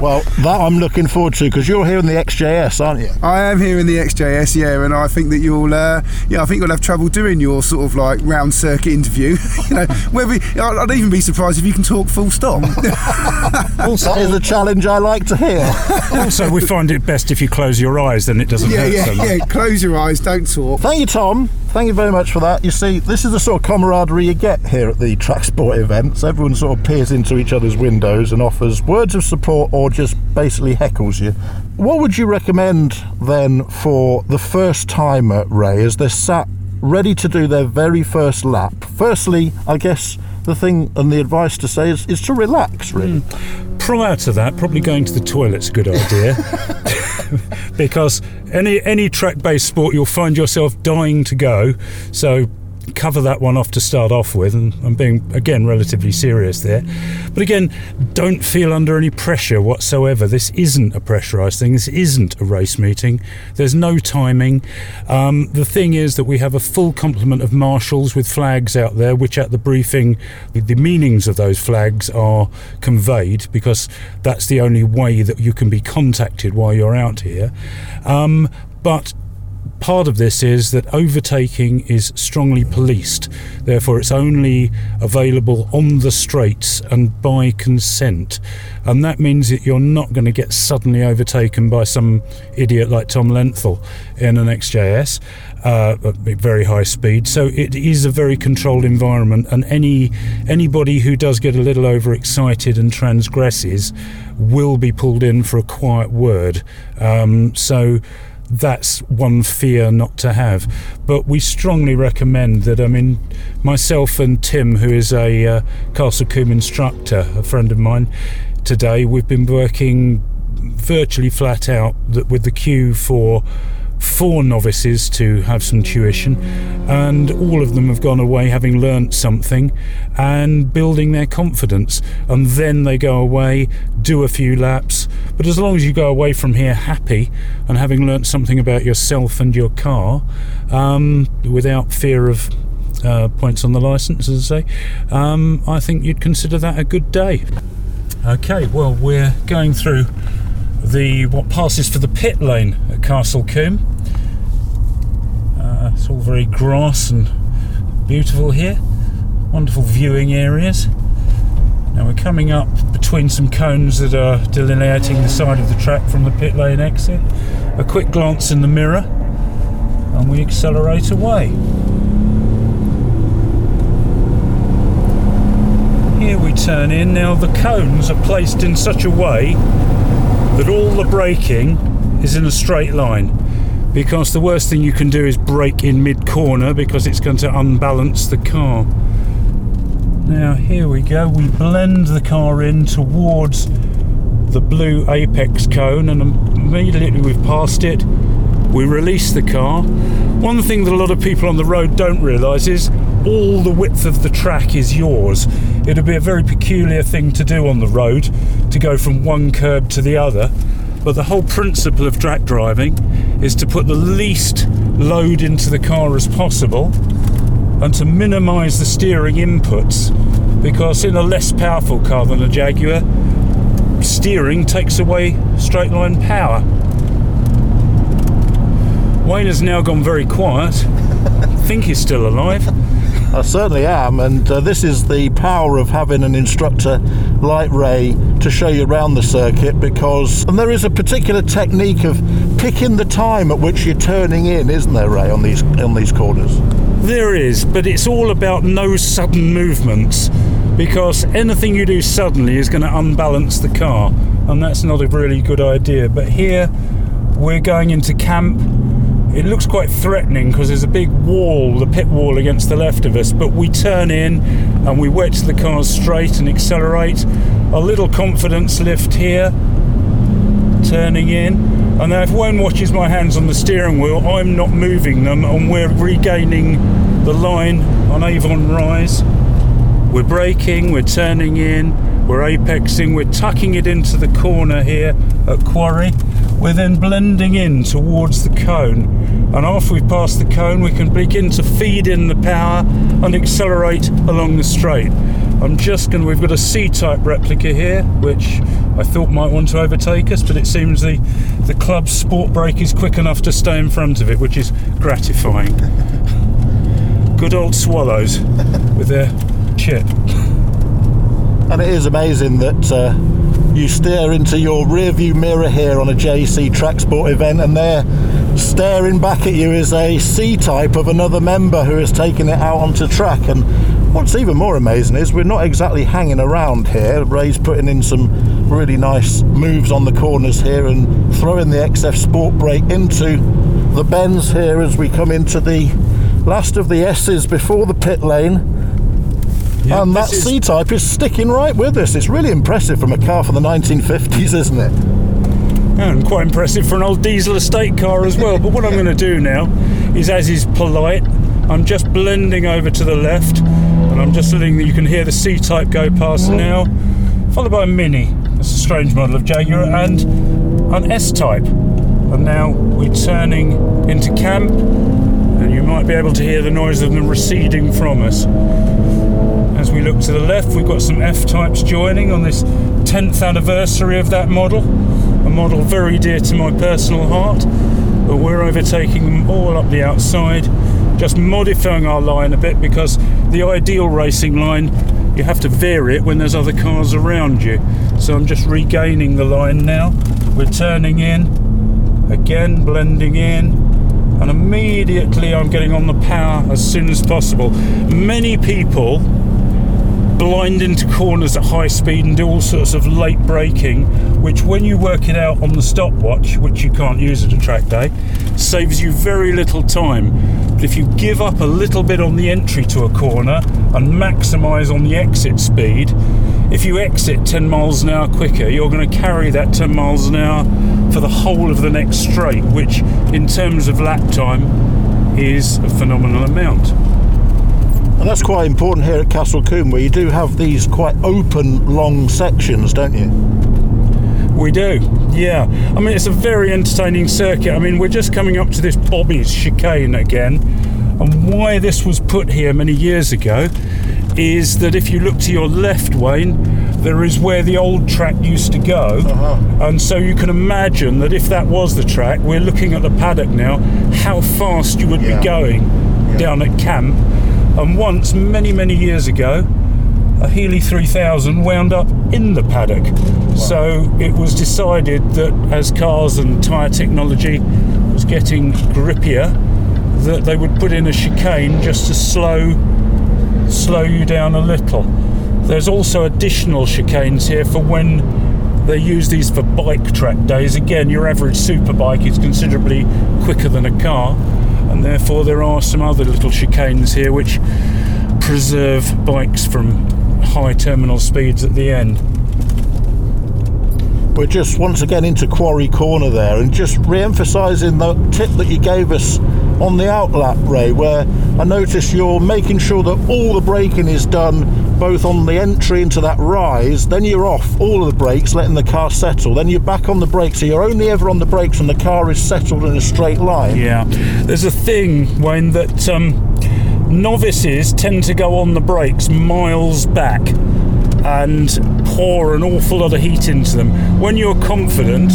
Well, that I'm looking forward to, because you're here in the XJS, aren't you? I am here in the XJS, yeah, and I think that you'll have trouble doing your sort of like round circuit interview. You know, I'd even be surprised if you can talk full stop. Also, that is a challenge I like to hear. Also, we find it best if you close your eyes, then it doesn't hurt so much. Yeah, close your eyes, don't talk. Thank you, Tom. Thank you very much for that. You see, this is the sort of camaraderie you get here at the Tracksport events. Everyone sort of peers into each other's windows and offers words of support or just basically heckles you. What would you recommend then for the first timer, Ray, as they're sat ready to do their very first lap? Firstly, I guess the thing and the advice to say is to relax, really. Prior to that, probably going to the toilet's a good idea. because any track-based sport you'll find yourself dying to go. So cover that one off to start off with, and I'm being, again, relatively serious there. But again, don't feel under any pressure whatsoever. This isn't a pressurised thing. This isn't a race meeting. There's no timing. The thing is that we have a full complement of marshals with flags out there, which at the briefing, the meanings of those flags are conveyed, because that's the only way that you can be contacted while you're out here. But part of this is that overtaking is strongly policed, therefore it's only available on the straights and by consent, and that means that you're not going to get suddenly overtaken by some idiot like Tom Lenthal in an XJS at very high speed. So it is a very controlled environment, and anybody who does get a little overexcited and transgresses will be pulled in for a quiet word. So that's one fear not to have. But we strongly recommend that, I mean, myself and Tim, who is a Castle Combe instructor, a friend of mine today, we've been working virtually flat out with the queue for novices to have some tuition, and all of them have gone away having learnt something and building their confidence, and then they go away, do a few laps. But as long as you go away from here happy and having learnt something about yourself and your car, without fear of points on the licence, as I say, I think you'd consider that a good day. Okay, well, we're going through what passes for the pit lane at Castle Combe. It's all very grass and beautiful here, wonderful viewing areas. Now we're coming up between some cones that are delineating the side of the track from the pit lane exit. A quick glance in the mirror and we accelerate away. Here we turn in. Now the cones are placed in such a way that all the braking is in a straight line, because the worst thing you can do is brake in mid-corner, because it's going to unbalance the car. Now here we go, we blend the car in towards the blue apex cone, and immediately we've passed it, we release the car. One thing that a lot of people on the road don't realise is all the width of the track is yours. It would be a very peculiar thing to do on the road, to go from one curb to the other, but the whole principle of track driving is to put the least load into the car as possible and to minimise the steering inputs, because in a less powerful car than a Jaguar, steering takes away straight line power. Wayne has now gone very quiet. I think he's still alive. I certainly am, and this is the power of having an instructor like Ray to show you around the circuit, and there is a particular technique of picking the time at which you're turning in, isn't there, Ray, on these corners? There is, but it's all about no sudden movements, because anything you do suddenly is going to unbalance the car, and that's not a really good idea. But here we're going into camp. It looks quite threatening because there's a big wall, the pit wall against the left of us, but we turn in and we wait till the car's straight and accelerate. A little confidence lift here, turning in. And now if Wayne watches my hands on the steering wheel, I'm not moving them, and we're regaining the line on Avon Rise. We're braking, we're turning in, we're apexing, we're tucking it into the corner here at Quarry. We're then blending in towards the cone. And after we've passed the cone, we can begin to feed in the power and accelerate along the straight. We've got a C-type replica here, which I thought might want to overtake us, but it seems the club's sport brake is quick enough to stay in front of it, which is gratifying. Good old Swallows with their chip. And it is amazing that you stare into your rearview mirror here on a JEC Tracksport event, and there, staring back at you, is a C-type of another member who has taken it out onto track. And what's even more amazing is we're not exactly hanging around here. Ray's putting in some really nice moves on the corners here and throwing the XF Sport brake into the bends here as we come into the last of the S's before the pit lane. Yep, and that C-type is sticking right with us. It's really impressive from a car from the 1950s, isn't it? and quite impressive for an old diesel estate car as well. But what I'm going to do now is, as is polite, I'm just blending over to the left, and I'm just letting you can hear the C-type go past now, followed by a Mini, that's a strange model of Jaguar, and an S-type. And now we're turning into camp, and you might be able to hear the noise of them receding from us. As we look to the left, we've got some F-types joining on this 10th anniversary of that model, a model very dear to my personal heart, but we're overtaking them all up the outside, just modifying our line a bit, because the ideal racing line, you have to vary it when there's other cars around you. So I'm just regaining the line now. We're turning in. Again, blending in, and immediately I'm getting on the power as soon as possible. Many people blind into corners at high speed and do all sorts of late braking, which when you work it out on the stopwatch, which you can't use at a track day, saves you very little time. But if you give up a little bit on the entry to a corner and maximise on the exit speed, if you exit 10 miles an hour quicker, you're going to carry that 10 miles an hour for the whole of the next straight, which in terms of lap time is a phenomenal amount. And that's quite important here at Castle Combe, where you do have these quite open long sections, don't you? We do, yeah. I mean, it's a very entertaining circuit. I mean, we're just coming up to this Bobby's chicane again, and why this was put here many years ago is that if you look to your left, Wayne, there is where the old track used to go. Uh-huh. And so you can imagine that if that was the track, we're looking at the paddock now, how fast you would be going down at camp. And once, many, many years ago, a Healy 3000 wound up in the paddock. Wow. So it was decided that as cars and tyre technology was getting grippier, that they would put in a chicane just to slow you down a little. There's also additional chicanes here for when they use these for bike track days. Again, your average superbike is considerably quicker than a car, and therefore there are some other little chicanes here which preserve bikes from high terminal speeds at the end. We're just once again into Quarry Corner there, and just re-emphasising the tip that you gave us on the outlap, Ray, where I notice you're making sure that all the braking is done both on the entry into that rise, then you're off all of the brakes, letting the car settle, then you're back on the brakes, so you're only ever on the brakes when the car is settled in a straight line. Yeah, there's a thing, Wayne, that novices tend to go on the brakes miles back and pour an awful lot of heat into them. When you're confident,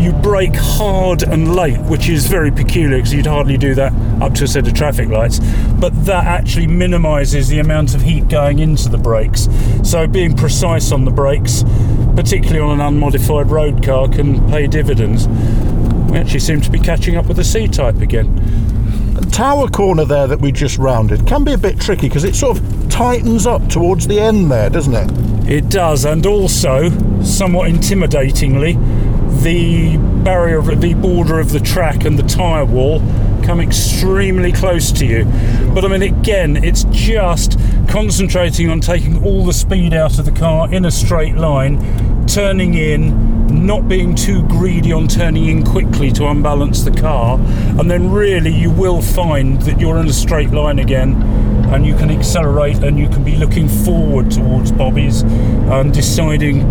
you brake hard and late, which is very peculiar because you'd hardly do that up to a set of traffic lights, but that actually minimises the amount of heat going into the brakes. So being precise on the brakes, particularly on an unmodified road car, can pay dividends. We actually seem to be catching up with the C-type again. Tower Corner there that we just rounded can be a bit tricky because it sort of tightens up towards the end there, doesn't it? It does, and also, somewhat intimidatingly, the barrier, the border of the track and the tyre wall come extremely close to you. But I mean, again, it's just concentrating on taking all the speed out of the car in a straight line, turning in, not being too greedy on turning in quickly to unbalance the car, and then really you will find that you're in a straight line again, and you can accelerate and you can be looking forward towards Bobby's and deciding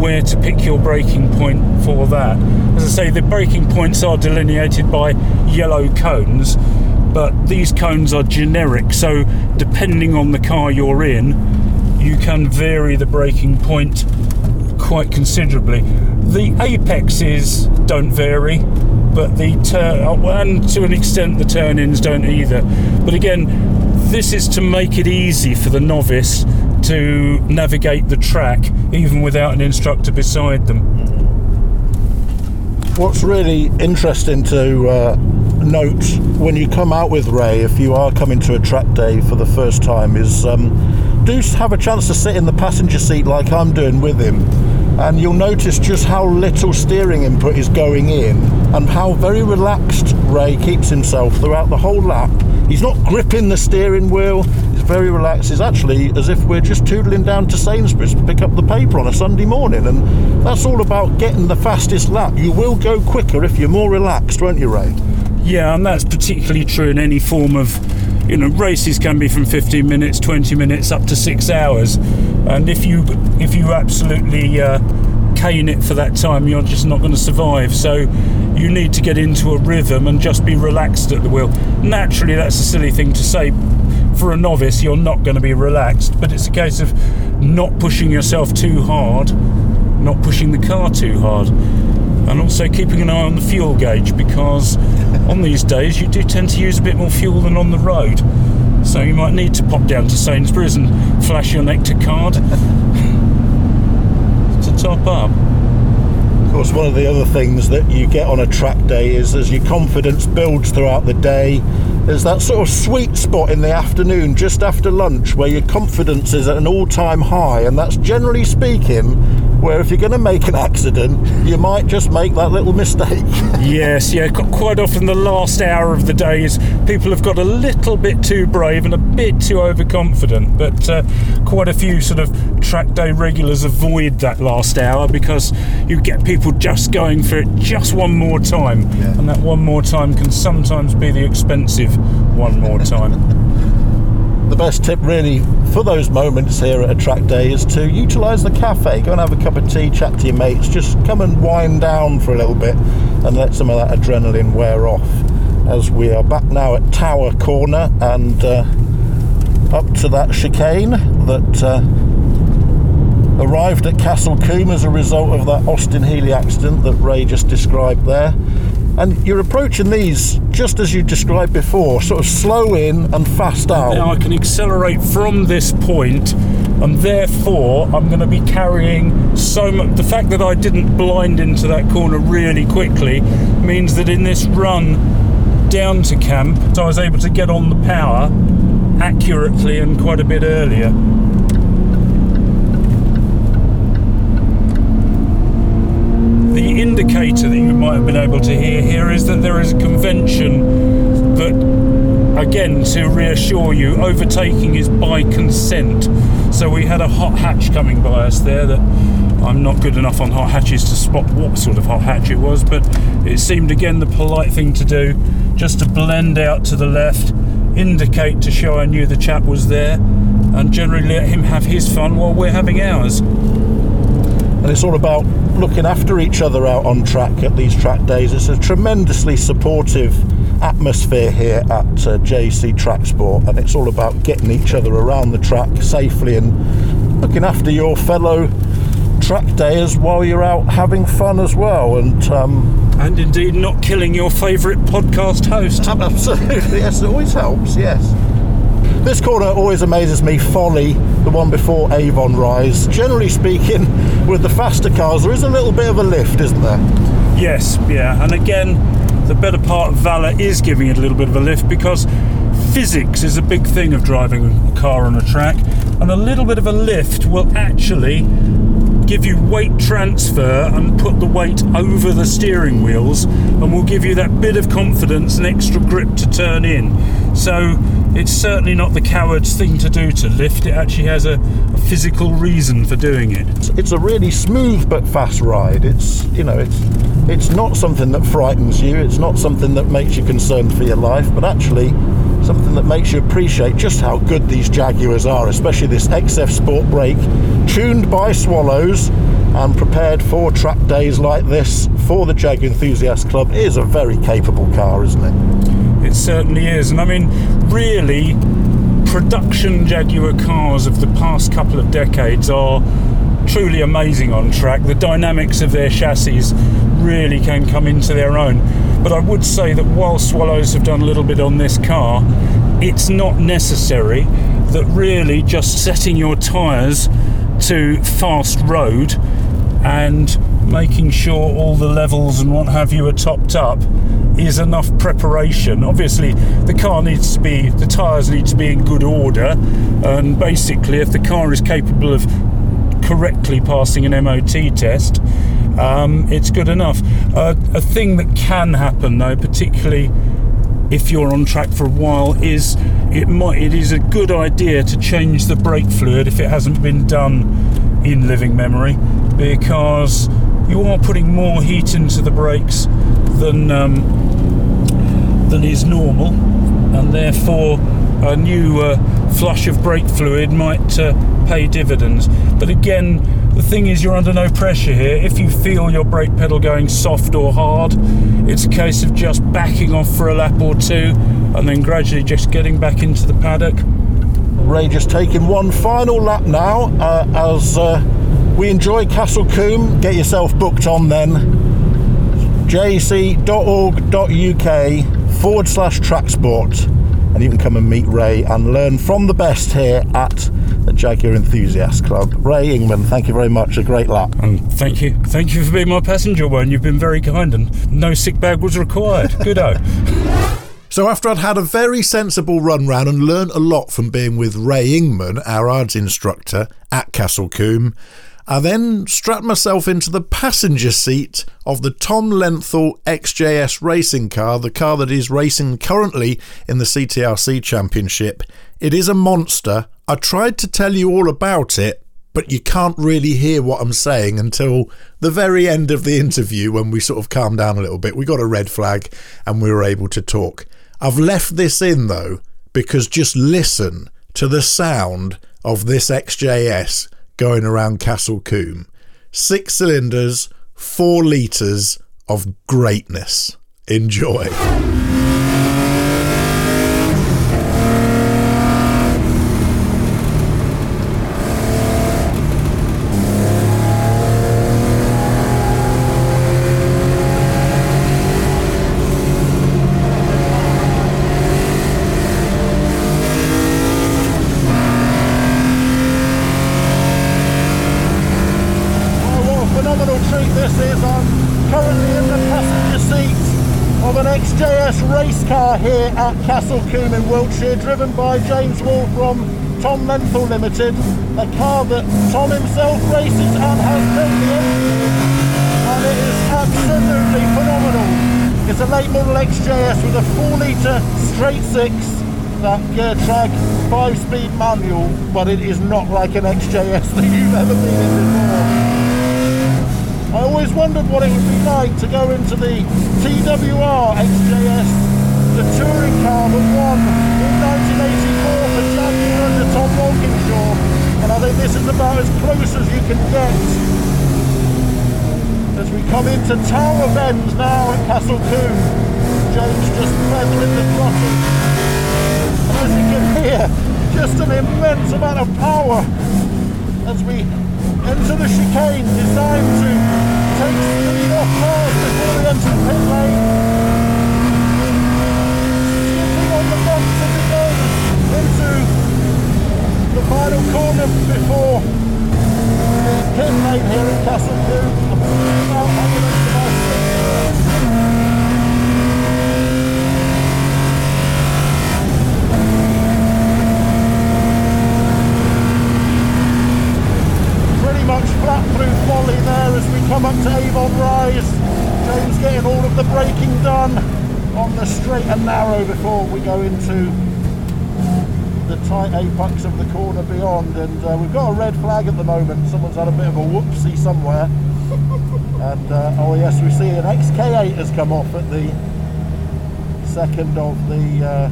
where to pick your braking point for that. As I say, the braking points are delineated by yellow cones, but these cones are generic, so depending on the car you're in, you can vary the braking point quite considerably. The apexes don't vary, but the turn, and to an extent the turn-ins don't either. But again, this is to make it easy for the novice to navigate the track, even without an instructor beside them. What's really interesting to note when you come out with Ray, if you are coming to a track day for the first time, is do have a chance to sit in the passenger seat like I'm doing with him, and you'll notice just how little steering input is going in and how very relaxed Ray keeps himself throughout the whole lap. He's not gripping the steering wheel, he's very relaxed. It's actually as if we're just toodling down to Sainsbury's to pick up the paper on a Sunday morning, and that's all about getting the fastest lap. You will go quicker if you're more relaxed, won't you, Ray? Yeah, and that's particularly true in any form of, you know, races can be from 15 minutes, 20 minutes, up to 6 hours, and if you absolutely cane it for that time, you're just not going to survive. So you need to get into a rhythm and just be relaxed at the wheel. Naturally, that's a silly thing to say. For a novice, you're not going to be relaxed, but it's a case of not pushing yourself too hard, not pushing the car too hard, and also keeping an eye on the fuel gauge, because on these days you do tend to use a bit more fuel than on the road, so you might need to pop down to Sainsbury's and flash your Nectar card to top up. Of course, one of the other things that you get on a track day is, as your confidence builds throughout the day, there's that sort of sweet spot in the afternoon just after lunch where your confidence is at an all-time high, and that's generally speaking where if you're going to make an accident, you might just make that little mistake. Yes, yeah, quite often the last hour of the day is people have got a little bit too brave and a bit too overconfident, but quite a few sort of track day regulars avoid that last hour because you get people just going for it just one more time, yeah. And that one more time can sometimes be the expensive one more time. The best tip really for those moments here at a track day is to utilise the cafe. Go and have a cup of tea, chat to your mates, just come and wind down for a little bit and let some of that adrenaline wear off. As we are back now at Tower Corner and up to that chicane that arrived at Castle Combe as a result of that Austin Healey accident that Ray just described there. And you're approaching these, just as you described before, sort of slow in and fast out. Now I can accelerate from this point, and therefore I'm going to be carrying so much. The fact that I didn't blind into that corner really quickly means that in this run down to camp, I was able to get on the power accurately and quite a bit earlier. The indicator that you might have been able to hear here is that there is a convention that, again, to reassure you, overtaking is by consent. So we had a hot hatch coming by us there that I'm not good enough on hot hatches to spot what sort of hot hatch it was, but it seemed, again, the polite thing to do, just to blend out to the left, indicate to show I knew the chap was there, and generally let him have his fun while we're having ours. And it's all about looking after each other out on track at these track days. It's a tremendously supportive atmosphere here at JEC Tracksport, and it's all about getting each other around the track safely and looking after your fellow track dayers while you're out having fun as well. And indeed not killing your favourite podcast host. Absolutely, yes, it always helps, yes. This corner always amazes me. Folly, the one before Avon Rise. Generally speaking, with the faster cars, there is a little bit of a lift, isn't there? Yes, yeah. And again, the better part of Valor is giving it a little bit of a lift, because physics is a big thing of driving a car on a track. And a little bit of a lift will actually give you weight transfer and put the weight over the steering wheels, and will give you that bit of confidence and extra grip to turn in. So it's certainly not the coward's thing to do to lift. It actually has a physical reason for doing it. It's a really smooth but fast ride. It's, you know, it's not something that frightens you. It's not something that makes you concerned for your life, but actually something that makes you appreciate just how good these Jaguars are, especially this XF Sport Brake, tuned by Swallows and prepared for track days like this for the Jaguar Enthusiast Club. It is a very capable car, isn't it? It certainly is. And I mean, really, production Jaguar cars of the past couple of decades are truly amazing on track. The dynamics of their chassis really can come into their own. But I would say that while Swallows have done a little bit on this car, it's not necessary. That really just setting your tyres to fast road and making sure all the levels and what have you are topped up is enough preparation. Obviously the car needs to be, the tyres need to be in good order, and basically if the car is capable of correctly passing an MOT test, it's good enough. A thing that can happen though, particularly if you're on track for a while, is it is a good idea to change the brake fluid if it hasn't been done in living memory, because you are putting more heat into the brakes than is normal, and therefore a new flush of brake fluid might pay dividends. But again, the thing is, you're under no pressure here. If you feel your brake pedal going soft or hard, it's a case of just backing off for a lap or two and then gradually just getting back into the paddock. Ray just taking one final lap now as we enjoy Castle Combe. Get yourself booked on then. jec.org.uk/tracksport. And you can come and meet Ray and learn from the best here at the Jaguar Enthusiast Club. Ray Ingman, thank you very much. A great lap. And thank you. Thank you for being my passenger, Wayne. You've been very kind, and no sick bag was required. Good-o. So after I'd had a very sensible run round and learned a lot from being with Ray Ingman, our ARDS instructor at Castle Combe, I then strapped myself into the passenger seat of the Tom Lenthal XJS racing car, the car that is racing currently in the CTRC Championship. It is a monster. I tried to tell you all about it, but you can't really hear what I'm saying until the very end of the interview, when we sort of calmed down a little bit. We got a red flag and we were able to talk. I've left this in though, because just listen to the sound of this XJS going around Castle Combe. 6 cylinders, 4 litres of greatness. Enjoy. Here at Castle Combe in Wiltshire, driven by James Wall from Tom Lenthal Limited, a car that Tom himself races and has premiered, and it is absolutely phenomenal. It's a late model XJS with a 4-litre straight 6, that Geertrag 5-speed manual, but it is not like an XJS that you've ever been in before. I always wondered what it would be like to go into the TWR XJS, the touring car that won in 1984 for Jaguar under Tom Walkinshaw, and I think this is about as close as you can get. As we come into Tower Bend now at Castle Combe, James just pedaling the throttle. As you can hear, just an immense amount of power as we enter the chicane, designed to take speed off cars before we enter the pit lane. The final corner before the pit lane here at Castle Combe. Pretty much flat through volley there as we come up to Avon Rise. James getting all of the braking done on the straight and narrow before we go into the tight apex of the corner beyond, and we've got a red flag at the moment. Someone's had a bit of a whoopsie somewhere, and oh yes, we see an XK8 has come off at the second of the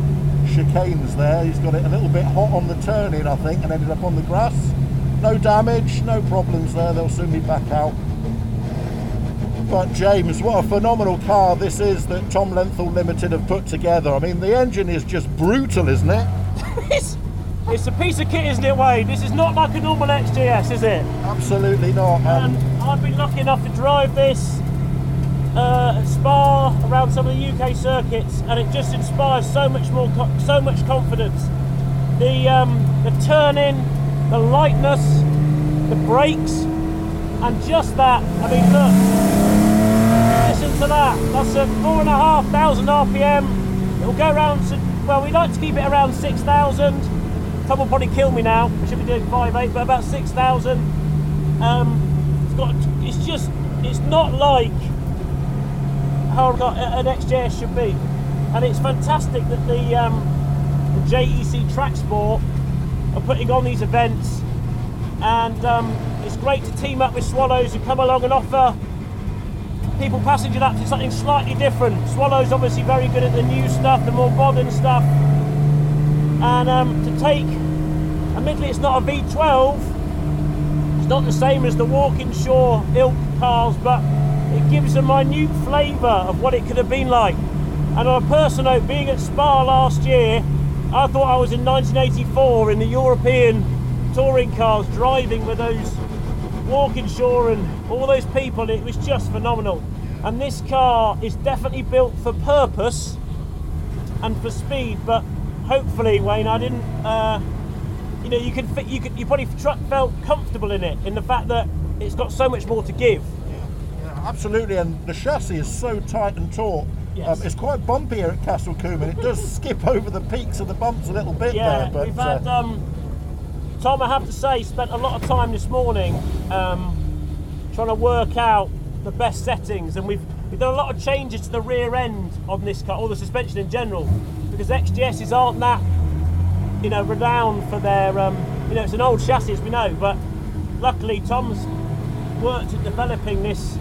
chicanes there. He's got it a little bit hot on the turn in, I think, and ended up on the grass. No damage, no problems there. They'll soon be back out. But James, what a phenomenal car this is that Tom Lenthal Limited have put together. I mean, the engine is just brutal, isn't it? It's a piece of kit, isn't it, Wayne? This is not like a normal XJS, is it? Absolutely not. And I've been lucky enough to drive this at Spa, around some of the UK circuits, and it just inspires so much confidence. The turning, the lightness, the brakes, and just that. I mean, look, listen to that. That's a 4,500 RPM. It'll go around to, well, we like to keep it around 6,000. Tom will probably kill me now. I should be doing 5.8, but about 6,000. It's not like how an XJS should be, and it's fantastic that the JEC Tracksport are putting on these events, and it's great to team up with Swallows who come along and offer people passenger laps to something slightly different. Swallows obviously very good at the new stuff, the more modern stuff, and to take, admittedly it's not a V12, it's not the same as the Walkinshaw ilk cars, but it gives a minute flavour of what it could have been like. And on a personal note, being at Spa last year, I thought I was in 1984 in the European touring cars, driving with those Walkinshaw and all those people. It was just phenomenal. And this car is definitely built for purpose and for speed. But hopefully, Wayne, I didn't. You know, you probably felt comfortable in it, in the fact that it's got so much more to give. Yeah, absolutely. And the chassis is so tight and taut. Yes. It's quite bumpy here at Castle Combe, and it does skip over the peaks of the bumps a little bit there. But we've had Tom, I have to say, spent a lot of time this morning trying to work out the best settings, and we've done a lot of changes to the rear end of this car, or the suspension in general, because XJS's aren't that, you know, renowned for their, you know, it's an old chassis as we know, but luckily Tom's worked at developing this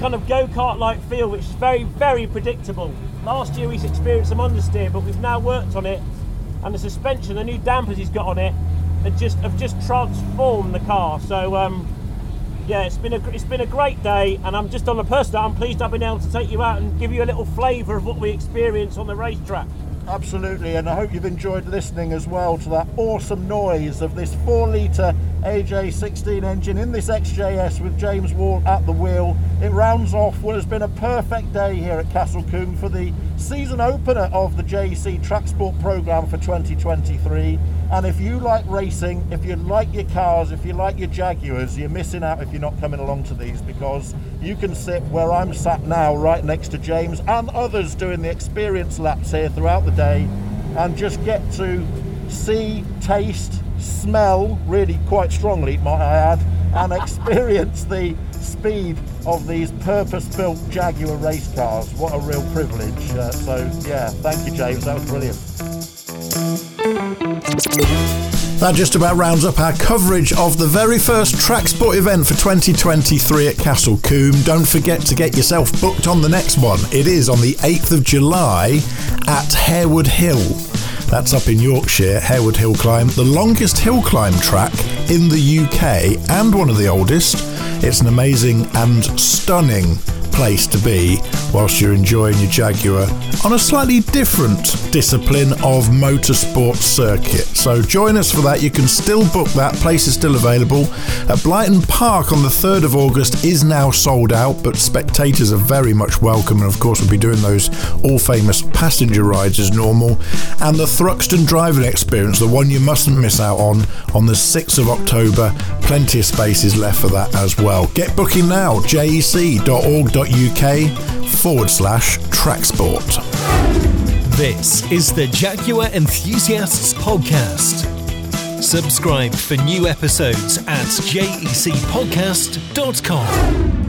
kind of go-kart-like feel, which is very, very predictable. Last year we experienced some understeer, but we've now worked on it, and the suspension, the new dampers he's got on it, have just transformed the car. So yeah, it's been a great day, and I'm just on a personal, I'm pleased I've been able to take you out and give you a little flavour of what we experience on the racetrack. Absolutely, and I hope you've enjoyed listening as well to that awesome noise of this 4-litre AJ16 engine in this XJS with James Wall at the wheel. It rounds off what has been a perfect day here at Castle Combe for the season opener of the JEC Tracksport programme for 2023. And if you like racing, if you like your cars, if you like your Jaguars, you're missing out if you're not coming along to these, because you can sit where I'm sat now, right next to James and others doing the experience laps here throughout the day, and just get to see, taste, smell, really quite strongly might I add, and experience the speed of these purpose-built Jaguar race cars. What a real privilege. So yeah, thank you James, that was brilliant. That just about rounds up our coverage of the very first Tracksport event for 2023 at Castle Combe. Don't forget to get yourself booked on the next one. It is on the 8th of July at Harewood Hill. That's up in Yorkshire, Harewood Hill Climb, the longest hill climb track in the UK and one of the oldest. It's an amazing and stunning place to be whilst you're enjoying your Jaguar on a slightly different discipline of motorsport circuit. So join us for that. You can still book that. Place is still available. At Blyton Park on the 3rd of August is now sold out, but spectators are very much welcome, and of course we'll be doing those all-famous passenger rides as normal, and the Thruxton driving experience, the one you mustn't miss out on the 6th of October. Plenty of spaces left for that as well. Get booking now, jec.org.uk/Tracksport. This is the Jaguar Enthusiasts Podcast. Subscribe for new episodes at jecpodcast.com.